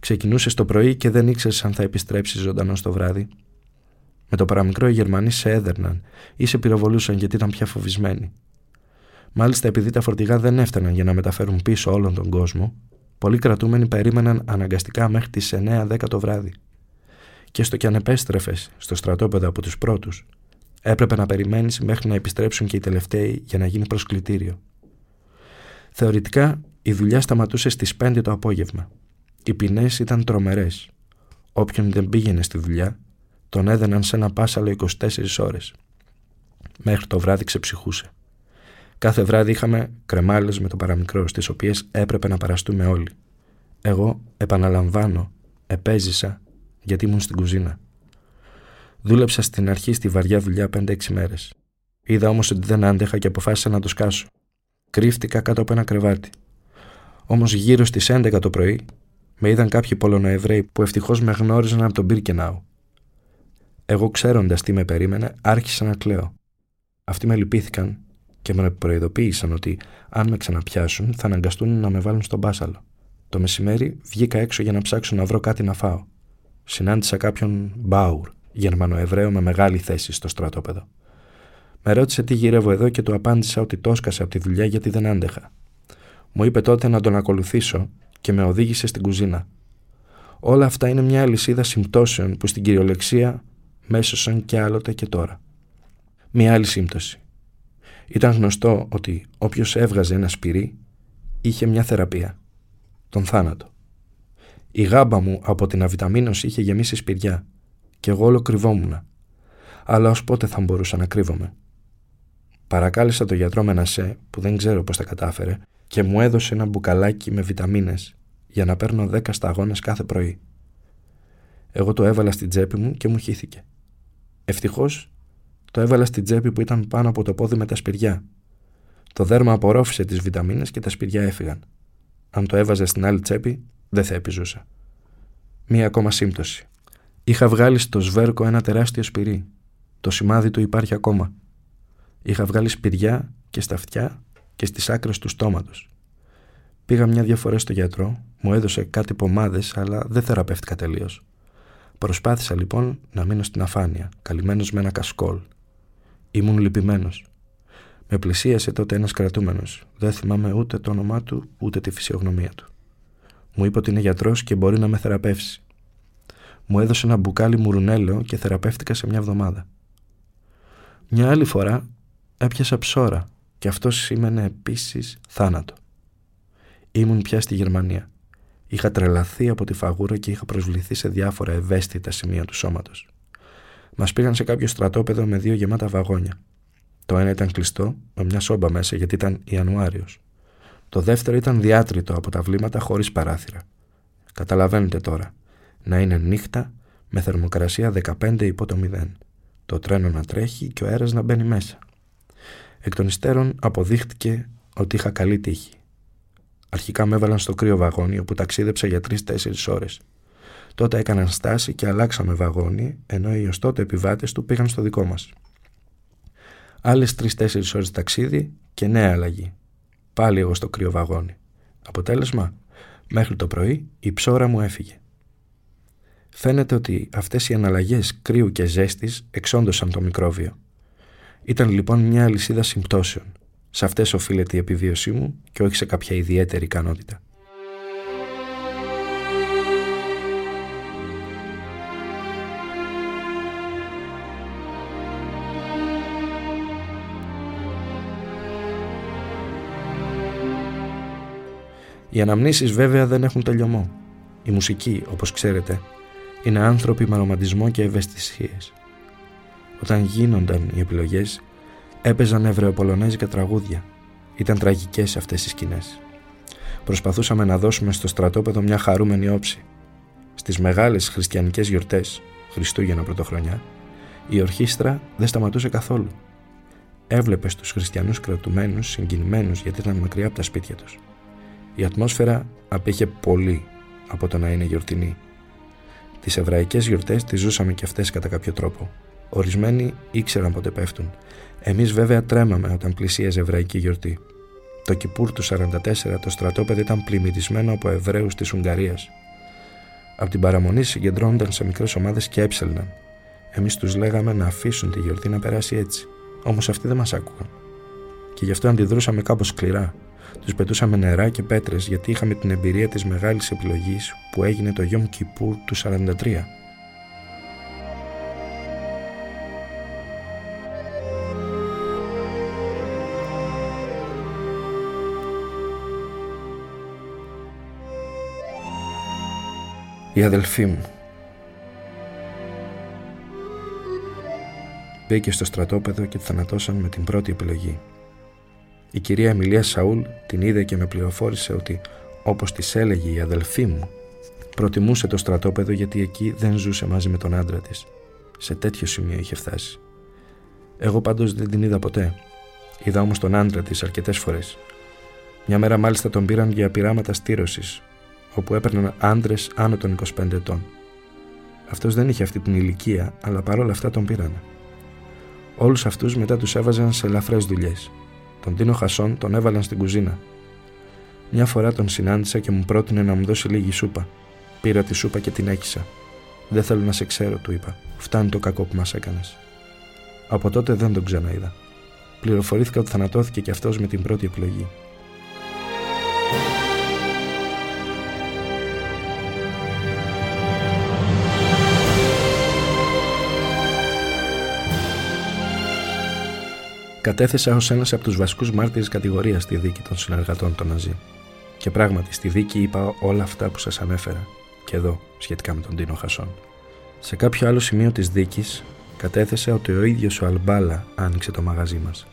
Ξεκινούσες το πρωί και δεν ήξερες αν θα επιστρέψεις ζωντανός το βράδυ. Με το παραμικρό οι Γερμανοί σε έδερναν ή σε πυροβολούσαν γιατί ήταν πια φοβισμένοι. Μάλιστα, επειδή τα φορτηγά δεν έφταναν για να μεταφέρουν πίσω όλον τον κόσμο, πολλοί κρατούμενοι περίμεναν αναγκαστικά μέχρι τις 9-10 το βράδυ. Και έστω κι αν επέστρεφες στο στρατόπεδο από τους πρώτους, έπρεπε να περιμένεις μέχρι να επιστρέψουν και οι τελευταίοι για να γίνει προσκλητήριο. Θεωρητικά, η δουλειά σταματούσε στις 5 το απόγευμα. Οι ποινές ήταν τρομερές. Όποιον δεν πήγαινε στη δουλειά, τον έδαιναν σε ένα πάσαλο 24 ώρες. Μέχρι το βράδυ ξεψυχούσε. Κάθε βράδυ είχαμε κρεμάλες με το παραμικρό, στις οποίες έπρεπε να παραστούμε όλοι. Εγώ, επαναλαμβάνω, επέζησα γιατί ήμουν στην κουζίνα. Δούλεψα στην αρχή στη βαριά δουλειά 5-6 μέρες. Είδα όμως ότι δεν άντεχα και αποφάσισα να το σκάσω. Κρύφτηκα κάτω από ένα κρεβάτι. Όμως γύρω στις 11 το πρωί με είδαν κάποιοι Πολωνοεβραίοι που ευτυχώς με γνώριζαν από τον Μπιρκενάου. Εγώ, ξέροντας τι με περίμενε, άρχισα να κλαίω. Αυτοί με λυπήθηκαν και με προειδοποίησαν ότι αν με ξαναπιάσουν θα αναγκαστούν να με βάλουν στον μπάσαλο. Το μεσημέρι βγήκα έξω για να ψάξω να βρω κάτι να φάω. Συνάντησα κάποιον Μπάουρ, Γερμανοεβραίο με μεγάλη θέση στο στρατόπεδο. Με ρώτησε τι γυρεύω εδώ και του απάντησα ότι τόσκασα από τη δουλειά γιατί δεν άντεχα. Μου είπε τότε να τον ακολουθήσω και με οδήγησε στην κουζίνα. Όλα αυτά είναι μια αλυσίδα συμπτώσεων που στην κυριολεξία μέσωσαν και άλλοτε και τώρα. Μια άλλη σύμπτωση. Ήταν γνωστό ότι όποιος έβγαζε ένα σπυρί είχε μια θεραπεία, τον θάνατο. Η γάμπα μου από την αβιταμίνωση είχε γεμίσει σπυριά και εγώ όλο κρυβόμουνα, αλλά ως πότε θα μπορούσα να κρύβομαι. Παρακάλεσα τον γιατρό Μενασέ, που δεν ξέρω πώς τα κατάφερε, και μου έδωσε ένα μπουκαλάκι με βιταμίνες για να παίρνω 10 σταγόνες κάθε πρωί. Εγώ το έβαλα στην τσέπη μου και μου χύθηκε. Ευτυχώς, το έβαλα στην τσέπη που ήταν πάνω από το πόδι με τα σπηριά. Το δέρμα απορρόφησε τις βιταμίνες και τα σπηριά έφυγαν. Αν το έβαζα στην άλλη τσέπη, δεν θα επιζούσα. Μία ακόμα σύμπτωση. Είχα βγάλει στο σβέρκο ένα τεράστιο σπηρί. Το σημάδι του υπάρχει ακόμα. Είχα βγάλει σπηριά και στα αυτιά και στις άκρες του στόματος. Πήγα μια-δυο φορές στο γιατρό, μου έδωσε κάτι πομάδες, αλλά δεν θεραπεύτηκα τελείως. Προσπάθησα λοιπόν να μείνω στην αφάνεια, καλυμμένος με ένα κασκόλ. Ήμουν λυπημένος. Με πλησίασε τότε ένας κρατούμενος. Δεν θυμάμαι ούτε το όνομά του, ούτε τη φυσιογνωμία του. Μου είπε ότι είναι γιατρός και μπορεί να με θεραπεύσει. Μου έδωσε ένα μπουκάλι μουρουνέλαιο και θεραπεύτηκα σε μια εβδομάδα. Μια άλλη φορά έπιασα ψώρα και αυτό σήμαινε επίσης θάνατο. Ήμουν πια στη Γερμανία. Είχα τρελαθεί από τη φαγούρα και είχα προσβληθεί σε διάφορα ευαίσθητα σημεία του σώματος. Μας πήγαν σε κάποιο στρατόπεδο με 2 γεμάτα βαγόνια. Το ένα ήταν κλειστό, με μια σόμπα μέσα γιατί ήταν Ιανουάριος. Το δεύτερο ήταν διάτριτο από τα βλήματα χωρίς παράθυρα. Καταλαβαίνετε τώρα, να είναι νύχτα με θερμοκρασία 15 υπό το 0. Το τρένο να τρέχει και ο αέρας να μπαίνει μέσα. Εκ των υστέρων αποδείχτηκε ότι είχα καλή τύχη. Αρχικά με έβαλαν στο κρύο βαγόνι, όπου ταξίδεψα για 3-4 ώρες. Τότε έκαναν στάση και αλλάξαμε βαγόνι, ενώ οι ως τότε επιβάτες του πήγαν στο δικό μας. Άλλες 3-4 ώρες ταξίδι και νέα αλλαγή. Πάλι εγώ στο κρύο βαγόνι. Αποτέλεσμα, μέχρι το πρωί η ψώρα μου έφυγε. Φαίνεται ότι αυτές οι αναλλαγές κρύου και ζέστης εξόντωσαν το μικρόβιο. Ήταν λοιπόν μια αλυσίδα συμπτώσεων. Σε αυτές οφείλεται η επιβίωσή μου και όχι σε κάποια ιδιαίτερη ικανότητα. Οι αναμνήσεις βέβαια δεν έχουν τελειωμό. Η μουσική, όπως ξέρετε, είναι άνθρωποι με ρομαντισμό και ευαισθησίες. Όταν γίνονταν οι επιλογές, έπαιζαν ευρεοπολωνέζικα τραγούδια. Ήταν τραγικές αυτές οι σκηνές. Προσπαθούσαμε να δώσουμε στο στρατόπεδο μια χαρούμενη όψη. Στις μεγάλες χριστιανικές γιορτές, Χριστούγεννα, Πρωτοχρονιά, η ορχήστρα δεν σταματούσε καθόλου. Έβλεπε τους χριστιανούς κρατουμένους, συγκινημένους γιατί ήταν μακριά από τα σπίτια τους. Η ατμόσφαιρα απήχε πολύ από το να είναι γιορτινή. Τις εβραϊκές γιορτές τις ζούσαμε και αυτές κατά κάποιο τρόπο. Ορισμένοι ήξεραν πότε πέφτουν. Εμείς βέβαια τρέμαμε όταν πλησίαζε εβραϊκή γιορτή. Το Κιπούρ του 1944 το στρατόπεδο ήταν πλημμυρισμένο από Εβραίους της Ουγγαρίας. Από την παραμονή συγκεντρώνονταν σε μικρές ομάδες και έψελναν. Εμείς τους λέγαμε να αφήσουν τη γιορτή να περάσει έτσι. Όμως αυτοί δεν μας άκουγαν. Και γι' αυτό αντιδρούσαμε κάπως σκληρά. Τους πετούσαμε νερά και πέτρες γιατί είχαμε την εμπειρία της μεγάλης επιλογής που έγινε το Γιομ Κιπούρ του 1943. Η αδελφή μου μπήκε στο στρατόπεδο και τη θανατώσαν με την πρώτη επιλογή. Η κυρία Εμιλία Σαούλ την είδε και με πληροφόρησε ότι, όπως της έλεγε η αδελφή μου, προτιμούσε το στρατόπεδο γιατί εκεί δεν ζούσε μαζί με τον άντρα της. Σε τέτοιο σημείο είχε φτάσει. Εγώ πάντως δεν την είδα ποτέ. Είδα όμως τον άντρα της αρκετές φορές. Μια μέρα μάλιστα τον πήραν για πειράματα στήρωσης, όπου έπαιρναν άντρες άνω των 25 ετών. Αυτός δεν είχε αυτή την ηλικία, αλλά παρόλα αυτά τον πήραν. Όλους αυτούς μετά τους έβαζαν σε ελαφρές δουλειές. Τον Ντίνο Χασόν τον έβαλαν στην κουζίνα. Μια φορά τον συνάντησα και μου πρότεινε να μου δώσει λίγη σούπα. Πήρα τη σούπα και την έκυσα. «Δεν θέλω να σε ξέρω», του είπα. «Φτάνει το κακό που μας έκανες». Από τότε δεν τον ξαναείδα. Πληροφορήθηκα ότι θανατώθηκε και αυτός με την πρώτη επιλογή. Κατέθεσα ως ένας από τους βασικούς μάρτυρες κατηγορίας στη δίκη των συνεργατών των Ναζί. Και πράγματι στη δίκη είπα όλα αυτά που σας ανέφερα, και εδώ σχετικά με τον Ντίνο Χασόν. Σε κάποιο άλλο σημείο της δίκης κατέθεσα ότι ο ίδιος ο Αλμπάλα άνοιξε το μαγαζί μας.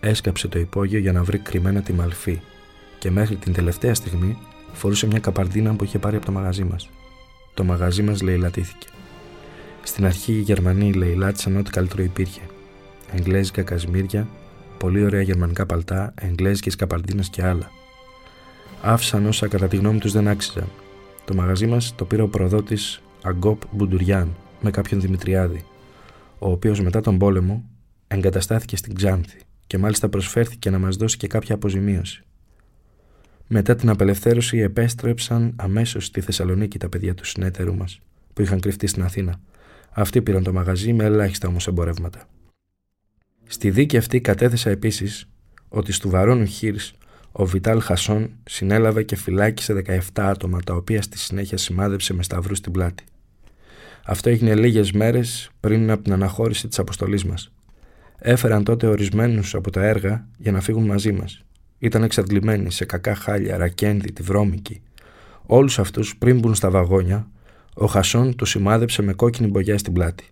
Έσκαψε το υπόγειο για να βρει κρυμμένα τη μαλφή και μέχρι την τελευταία στιγμή φορούσε μια καπαρδίνα που είχε πάρει από το μαγαζί μας. Το μαγαζί μας λεηλατήθηκε. Στην αρχή οι Γερμανοί λαιλάτισαν ό,τι καλύτερο υπήρχε. Εγγλέζικα κασμίρια, πολύ ωραία γερμανικά παλτά, εγγλέζικες καπαρδίνες και άλλα. Άφησαν όσα κατά τη γνώμη τους δεν άξιζαν. Το μαγαζί μας το πήρε ο προδότης Αγκόπ Μπουντουριάν με κάποιον Δημητριάδη, ο οποίος μετά τον πόλεμο εγκαταστάθηκε στην Ξάνθη και μάλιστα προσφέρθηκε να μας δώσει και κάποια αποζημίωση. Μετά την απελευθέρωση επέστρεψαν αμέσως στη Θεσσαλονίκη τα παιδιά του συνέτερου μας, που είχαν κρυφτεί στην Αθήνα. Αυτοί πήραν το μαγαζί με ελάχιστα όμως εμπορεύματα. Στη δίκη αυτή κατέθεσα επίσης ότι στου Βαρώνου Χίρς ο Βιτάλ Χασόν συνέλαβε και φυλάκισε 17 άτομα, τα οποία στη συνέχεια σημάδεψε με σταυρούς στην πλάτη. Αυτό έγινε λίγες μέρες πριν από την αναχώρηση της αποστολής μας. Έφεραν τότε ορισμένους από τα έργα για να φύγουν μαζί μας. Ήταν εξαντλημένοι σε κακά χάλια, Ρακένδη, τη Βρώμικη. Όλους αυτούς πριν μπουν στα βαγόνια, ο Χασόν τους σημάδεψε με κόκκινη μπογιά στην πλάτη.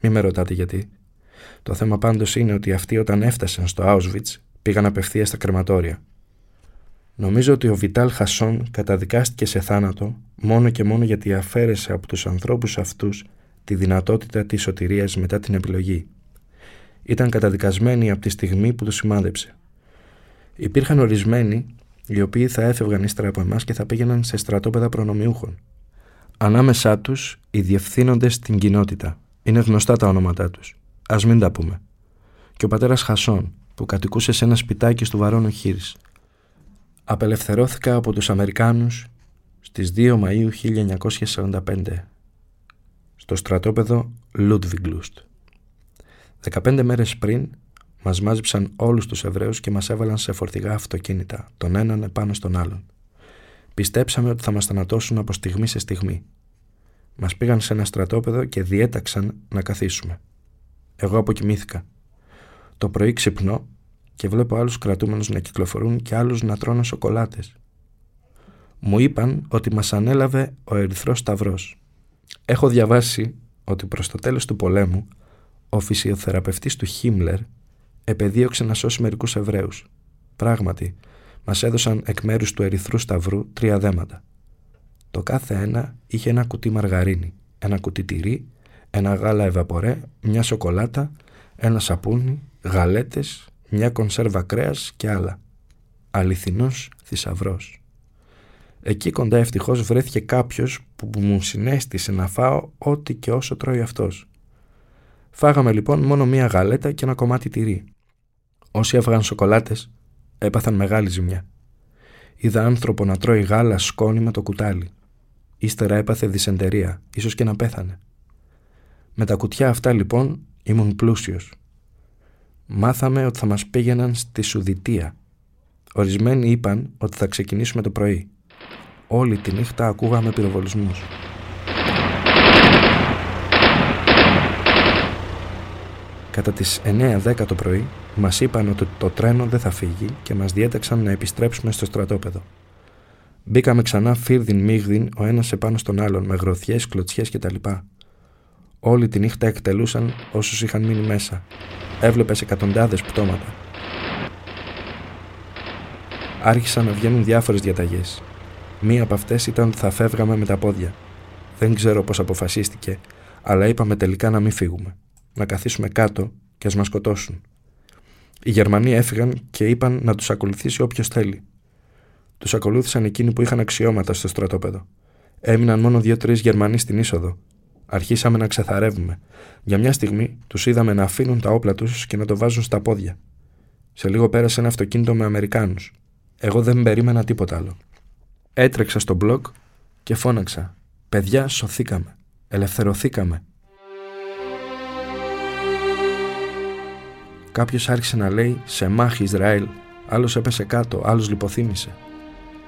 Μη με ρωτάτε γιατί. Το θέμα πάντως είναι ότι αυτοί όταν έφτασαν στο Άουσβιτς πήγαν απευθείας στα κρεματόρια. Νομίζω ότι ο Βιτάλ Χασόν καταδικάστηκε σε θάνατο μόνο και μόνο γιατί αφαίρεσε από τους ανθρώπους αυτούς τη δυνατότητα της σωτηρίας μετά την επιλογή. Ήταν καταδικασμένοι από τη στιγμή που τους σημάδεψε. Υπήρχαν ορισμένοι οι οποίοι θα έφευγαν ύστερα από εμάς και θα πήγαιναν σε στρατόπεδα προνομιούχων. Ανάμεσά τους οι διευθύνοντες στην κοινότητα. Είναι γνωστά τα ονόματά τους. Ας μην τα πούμε. Και ο πατέρας Χασόν, που κατοικούσε σε ένα σπιτάκι στο Βαρώνου Χίρς. Απελευθερώθηκα από τους Αμερικάνους στις 2 Μαΐου 1945 στο στρατόπεδο Λούντβιγκλουστ. 15 μέρες πριν μας μάζεψαν όλους τους Εβραίους και μας έβαλαν σε φορτηγά αυτοκίνητα, τον έναν επάνω στον άλλον. Πιστέψαμε ότι θα μας θανατώσουν από στιγμή σε στιγμή. Μας πήγαν σε ένα στρατόπεδο και διέταξαν να καθίσουμε. Εγώ αποκοιμήθηκα. Το πρωί ξυπνώ και βλέπω άλλους κρατούμενους να κυκλοφορούν και άλλους να τρώνε σοκολάτες. Μου είπαν ότι μας ανέλαβε ο Ερυθρός Σταυρός. Έχω διαβάσει ότι προς το τέλος του πολέμου ο φυσιοθεραπευτής του Χίμλερ επεδίωξε να σώσει μερικούς Εβραίους. Πράγματι, μας έδωσαν εκ μέρους του Ερυθρού Σταυρού 3 δέματα. Το κάθε ένα είχε ένα κουτί μαργαρίνη, ένα κουτί τυρί, ένα γάλα ευαπορέ, μια σοκολάτα, ένα σαπούνι, γαλέτες, μια κονσέρβα κρέας και άλλα. Αληθινός θησαυρός. Εκεί κοντά ευτυχώς βρέθηκε κάποιος που μου συνέστησε να φάω ό,τι και όσο τρώει αυτός. Φάγαμε λοιπόν μόνο μια γαλέτα και ένα κομμάτι τυρί. Όσοι έφαγαν σοκολάτες έπαθαν μεγάλη ζημιά. Είδα άνθρωπο να τρώει γάλα σκόνη με το κουτάλι. Ύστερα έπαθε δυσεντερία, ίσως και να πέθανε. Με τα κουτιά αυτά λοιπόν ήμουν πλούσιος. Μάθαμε ότι θα μας πήγαιναν στη Σουδητία. Ορισμένοι είπαν ότι θα ξεκινήσουμε το πρωί. Όλη τη νύχτα ακούγαμε πυροβολισμούς. Κατά τις 9-10 το πρωί μας είπαν ότι το τρένο δεν θα φύγει και μας διέταξαν να επιστρέψουμε στο στρατόπεδο. Μπήκαμε ξανά φίρδιν μίγδιν ο ένας επάνω στον άλλον με γροθιές, κλωτσιές κτλ. Όλη τη νύχτα εκτελούσαν όσους είχαν μείνει μέσα. Έβλεπες εκατοντάδες πτώματα. Άρχισαν να βγαίνουν διάφορες διαταγές. Μία από αυτές ήταν ότι θα φεύγαμε με τα πόδια. Δεν ξέρω πώς αποφασίστηκε, αλλά είπαμε τελικά να μην φύγουμε. Να καθίσουμε κάτω και ας μας σκοτώσουν. Οι Γερμανοί έφυγαν και είπαν να τους ακολουθήσει όποιος θέλει. Τους ακολούθησαν εκείνοι που είχαν αξιώματα στο στρατόπεδο. Έμειναν μόνο 2-3 Γερμανοί στην είσοδο. Αρχίσαμε να ξεθαρεύουμε. Για μια στιγμή τους είδαμε να αφήνουν τα όπλα τους και να το βάζουν στα πόδια. Σε λίγο πέρασε ένα αυτοκίνητο με Αμερικάνους. Εγώ δεν περίμενα τίποτα άλλο. Έτρεξα στο μπλοκ και φώναξα. Παιδιά, σωθήκαμε. Ελευθερωθήκαμε. Κάποιος άρχισε να λέει «Σε μάχη Ισραήλ», άλλος έπεσε κάτω, άλλος λιποθύμησε.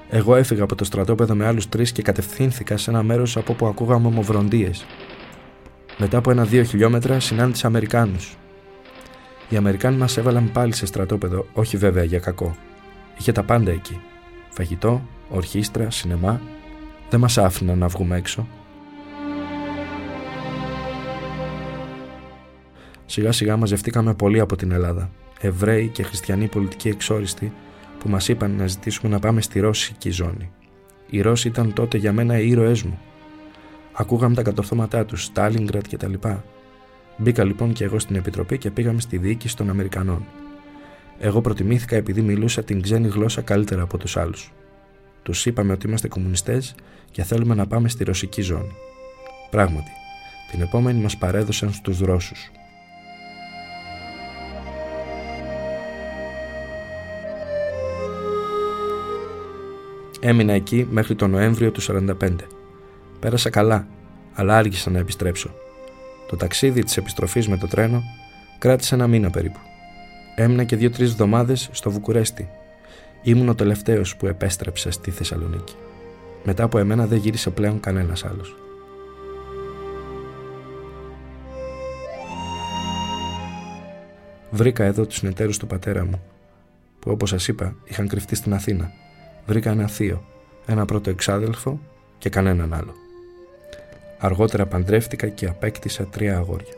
Εγώ έφυγα από το στρατόπεδο με άλλους 3 και κατευθύνθηκα σε ένα μέρος από όπου ακούγαμε ομοβροντίες. Μετά από 1-2 χιλιόμετρα συνάντησα Αμερικάνους. Οι Αμερικάνοι μας έβαλαν πάλι σε στρατόπεδο, όχι βέβαια για κακό. Είχε τα πάντα εκεί. Φαγητό, ορχήστρα, σινεμά. Δεν μας άφηναν να βγούμε έξω. Σιγά σιγά μαζευτήκαμε πολλοί από την Ελλάδα, Εβραίοι και χριστιανοί πολιτικοί εξόριστοι, που μας είπαν να ζητήσουμε να πάμε στη ρώσικη ζώνη. Οι Ρώσοι ήταν τότε για μένα οι ήρωές μου. Ακούγαμε τα κατορθώματά του, Στάλινγκραντ κτλ. Μπήκα λοιπόν και εγώ στην επιτροπή και πήγαμε στη διοίκηση των Αμερικανών. Εγώ προτιμήθηκα επειδή μιλούσα την ξένη γλώσσα καλύτερα από τους άλλους. Τους είπαμε ότι είμαστε κομμουνιστές και θέλουμε να πάμε στη ρωσική ζώνη. Πράγματι, την επόμενη μας παρέδωσαν στους Ρώσους. Έμεινα εκεί μέχρι τον Νοέμβριο του 1945. Πέρασα καλά, αλλά άργησα να επιστρέψω. Το ταξίδι της επιστροφής με το τρένο κράτησε ένα μήνα περίπου. Έμεινα και 2-3 εβδομάδες στο Βουκουρέστι. Ήμουν ο τελευταίος που επέστρεψε στη Θεσσαλονίκη. Μετά από εμένα δεν γύρισε πλέον κανένας άλλος. Βρήκα εδώ τους συνεταίρους του πατέρα μου, που όπως σας είπα είχαν κρυφτεί στην Αθήνα. Βρήκα ένα θείο, ένα πρώτο εξάδελφο και κανέναν άλλο. Αργότερα παντρεύτηκα και απέκτησα 3 αγόρια.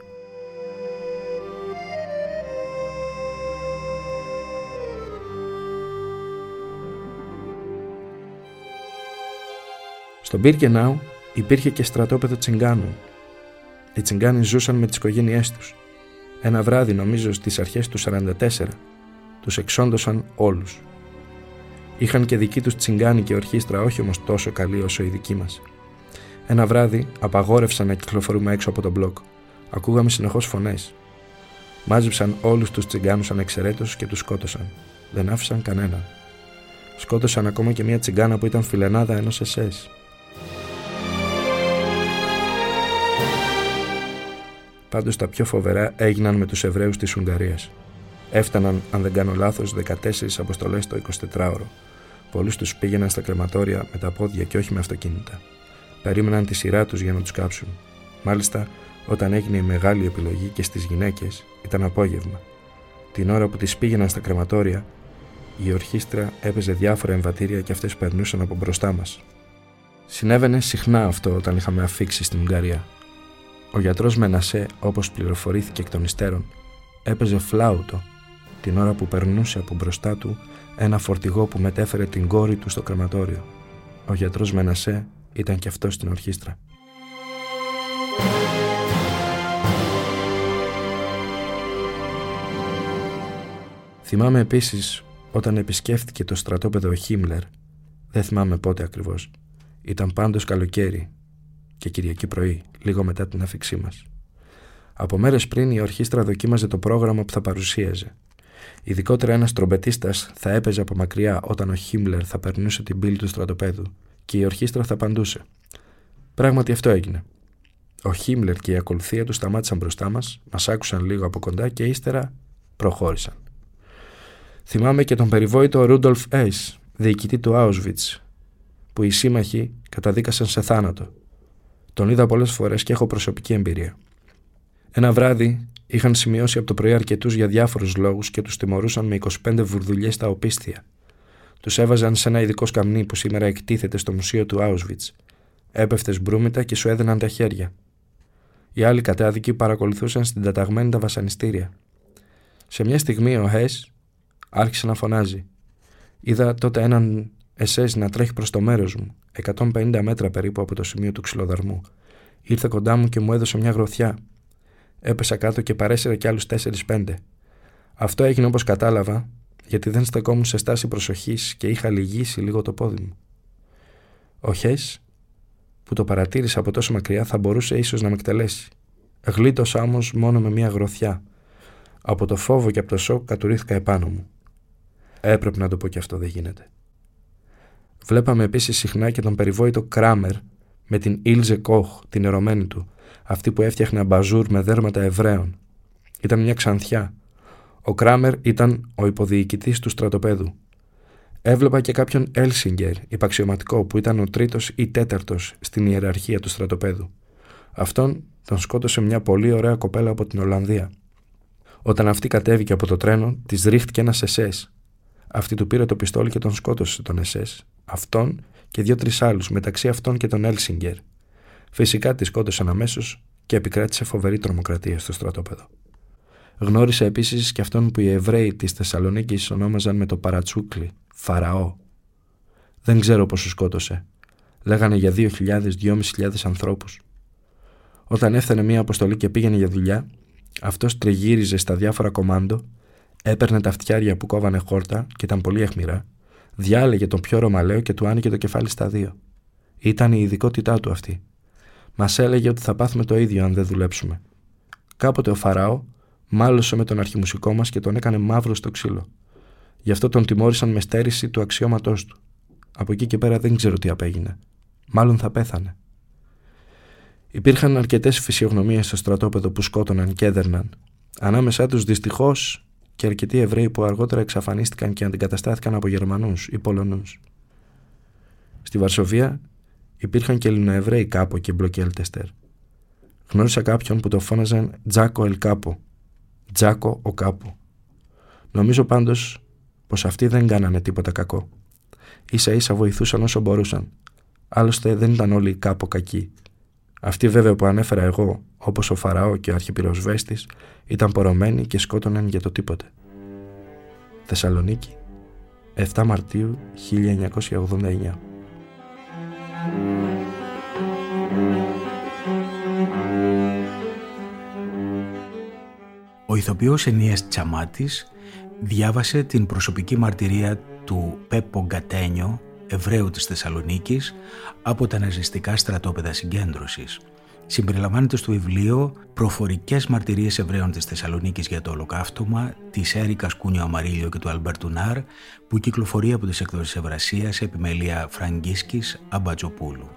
Στο Μπιρκενάου υπήρχε και στρατόπεδο Τσιγκάνων. Οι Τσιγκάνοι ζούσαν με τις οικογένειές τους. Ένα βράδυ, νομίζω στις αρχές του 1944, τους εξόντωσαν όλους. Είχαν και δική τους τσιγκάνη και ορχήστρα, όχι όμως τόσο καλή όσο η δική μας. Ένα βράδυ απαγόρευσαν να κυκλοφορούμε έξω από τον μπλοκ. Ακούγαμε συνεχώς φωνές. Μάζεψαν όλους τους τσιγκάνους ανεξαιρέτως και τους σκότωσαν. Δεν άφησαν κανέναν. Σκότωσαν ακόμα και μια τσιγκάνα που ήταν φιλενάδα ενός ΕΣΕΣ. Πάντως τα πιο φοβερά έγιναν με τους Εβραίους της Ουγγαρίας. Έφταναν, αν δεν κάνω λάθος, 14 αποστολές το 24ωρο. Πολλούς τους πήγαιναν στα κρεματόρια με τα πόδια και όχι με αυτοκίνητα. Περίμεναν τη σειρά τους για να τους κάψουν. Μάλιστα, όταν έγινε η μεγάλη επιλογή και στις γυναίκες, ήταν απόγευμα. Την ώρα που τις πήγαιναν στα κρεματόρια, η ορχήστρα έπαιζε διάφορα εμβατήρια και αυτές περνούσαν από μπροστά μας. Συνέβαινε συχνά αυτό όταν είχαμε αφήξει στην Ουγγαρία. Ο γιατρός Μενασέ, όπως πληροφορήθηκε εκ των υστέρων, έπαιζε φλάουτο την ώρα που περνούσε από μπροστά του ένα φορτηγό που μετέφερε την κόρη του στο κρεματόριο. Ο γιατρός Μενασέ ήταν και αυτός στην ορχήστρα. Θυμάμαι επίσης όταν επισκέφθηκε το στρατόπεδο Χίμλερ, δεν θυμάμαι πότε ακριβώς, ήταν πάντως καλοκαίρι και Κυριακή πρωί, λίγο μετά την άφηξή μας. Από μέρες πριν η ορχήστρα δοκίμαζε το πρόγραμμα που θα παρουσίαζε. Ειδικότερα ένας τρομπετίστας θα έπαιζε από μακριά όταν ο Χίμλερ θα περνούσε την πύλη του στρατοπέδου και η ορχήστρα θα παντούσε. Πράγματι αυτό έγινε. Ο Χίμλερ και η ακολουθία του σταμάτησαν μπροστά μας, μας άκουσαν λίγο από κοντά και ύστερα προχώρησαν. Θυμάμαι και τον περιβόητο Ρούντολφ Ες, διοικητή του Άουσβιτς, που οι σύμμαχοι καταδίκασαν σε θάνατο. Τον είδα πολλές φορές και έχω προσωπική εμπειρία. Ένα βράδυ είχαν σημειώσει από το πρωί αρκετούς για διάφορους λόγους και τους τιμωρούσαν με 25 βουρδουλιές στα οπίστια. Τους έβαζαν σε ένα ειδικό σκαμνί που σήμερα εκτίθεται στο μουσείο του Άουσβιτς. Έπεφτες μπρούμητα και σου έδαιναν τα χέρια. Οι άλλοι κατάδικοι παρακολουθούσαν στην ταταγμένη τα βασανιστήρια. Σε μια στιγμή ο Χες άρχισε να φωνάζει. Είδα τότε έναν ΕΣΕΣ να τρέχει προς το μέρος μου, 150 μέτρα περίπου από το σημείο του ξυλοδαρμού. Ήρθε κοντά μου και μου έδωσε μια γροθιά. Έπεσα κάτω και παρέσυρα κι άλλους 4-5. Αυτό έγινε όπως κατάλαβα, γιατί δεν στεκόμουν σε στάση προσοχής και είχα λυγίσει λίγο το πόδι μου. Ο Χες, που το παρατήρησα από τόσο μακριά, θα μπορούσε ίσως να με εκτελέσει. Γλίτωσα όμως μόνο με μια γροθιά. Από το φόβο και από το σοκ κατουρήθηκα επάνω μου. Έπρεπε να το πω και αυτό, δεν γίνεται. Βλέπαμε επίσης συχνά και τον περιβόητο Κράμερ με την Ήλζε Κόχ, την ερωμένη του, αυτή που έφτιαχνε αμπαζούρ με δέρματα Εβραίων. Ήταν μια ξανθιά. Ο Κράμερ ήταν ο υποδιοικητής του στρατοπέδου. Έβλεπα και κάποιον Έλσιγκερ, υπαξιωματικό, που ήταν ο 3ος ή 4ος στην ιεραρχία του στρατοπέδου. Αυτόν τον σκότωσε μια πολύ ωραία κοπέλα από την Ολλανδία. Όταν αυτή κατέβηκε από το τρένο, της ρίχτηκε ένας ΕΣΕΣ. Αυτή του πήρε το πιστόλι και τον σκότωσε τον ΕΣΕΣ. Αυτόν και 2-3 άλλους, μεταξύ αυτών και τον Έλσιγκερ. Φυσικά τη σκότωσαν αμέσως και επικράτησε φοβερή τρομοκρατία στο στρατόπεδο. Γνώρισε επίσης και αυτόν που οι Εβραίοι της Θεσσαλονίκης ονόμαζαν με το παρατσούκλι, Φαραώ. Δεν ξέρω πόσους σκότωσε. Λέγανε για 2.000-2.500 ανθρώπους. Όταν έφτανε μία αποστολή και πήγαινε για δουλειά, αυτός τριγύριζε στα διάφορα κομάντο, έπαιρνε τα φτιάρια που κόβανε χόρτα και ήταν πολύ αιχμηρά, διάλεγε τον πιο ρωμαλαίο και του άνοιγε το κεφάλι στα δύο. Ήταν η ειδικότητά του αυτή. Μας έλεγε ότι θα πάθουμε το ίδιο αν δεν δουλέψουμε. Κάποτε ο Φαράω μάλωσε με τον αρχιμουσικό μας και τον έκανε μαύρο στο ξύλο. Γι' αυτό τον τιμώρησαν με στέρηση του αξιώματός του. Από εκεί και πέρα δεν ξέρω τι απέγινε. Μάλλον θα πέθανε. Υπήρχαν αρκετές φυσιογνωμίες στο στρατόπεδο που σκότωναν και έδερναν. Ανάμεσά τους δυστυχώς και αρκετοί Εβραίοι που αργότερα εξαφανίστηκαν και αντικαταστάθηκαν από Γερμανούς ή Πολωνούς. Στη Βαρσοβία υπήρχαν και Ελληνοεβραίοι κάπου και μπλοκ Ελτεστέρ. Γνώρισα κάποιον που το φώναζαν Τζάκο Ελ Κάπο. Τζάκο ο Κάπο. Νομίζω πάντως πως αυτοί δεν κάνανε τίποτα κακό. Ίσα ίσα βοηθούσαν όσο μπορούσαν. Άλλωστε δεν ήταν όλοι κάπου κακοί. Αυτοί βέβαια που ανέφερα εγώ, όπως ο Φαραώ και ο αρχιπυροσβέστης, ήταν πορωμένοι και σκότωναν για το τίποτε. Θεσσαλονίκη, 7 Μαρτίου 1989. Ο ηθοποιός Αινείας Τσαμάτης διάβασε την προσωπική μαρτυρία του Πέπο Γκατένιο, Εβραίου της Θεσσαλονίκης, από τα ναζιστικά στρατόπεδα συγκέντρωσης. Συμπεριλαμβάνεται στο βιβλίο «Προφορικές μαρτυρίες Εβραίων της Θεσσαλονίκης για το Ολοκαύτωμα» της Έρικας Κούνιο Αμαρίλιο και του Αλμπερτουνάρ, που κυκλοφορεί από τις εκδόσεις Ευρασίας, επιμέλεια Φραγκίσκης Αμπατζοπούλου.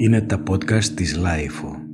Είναι τα podcast της ΛΑΙΦΟ.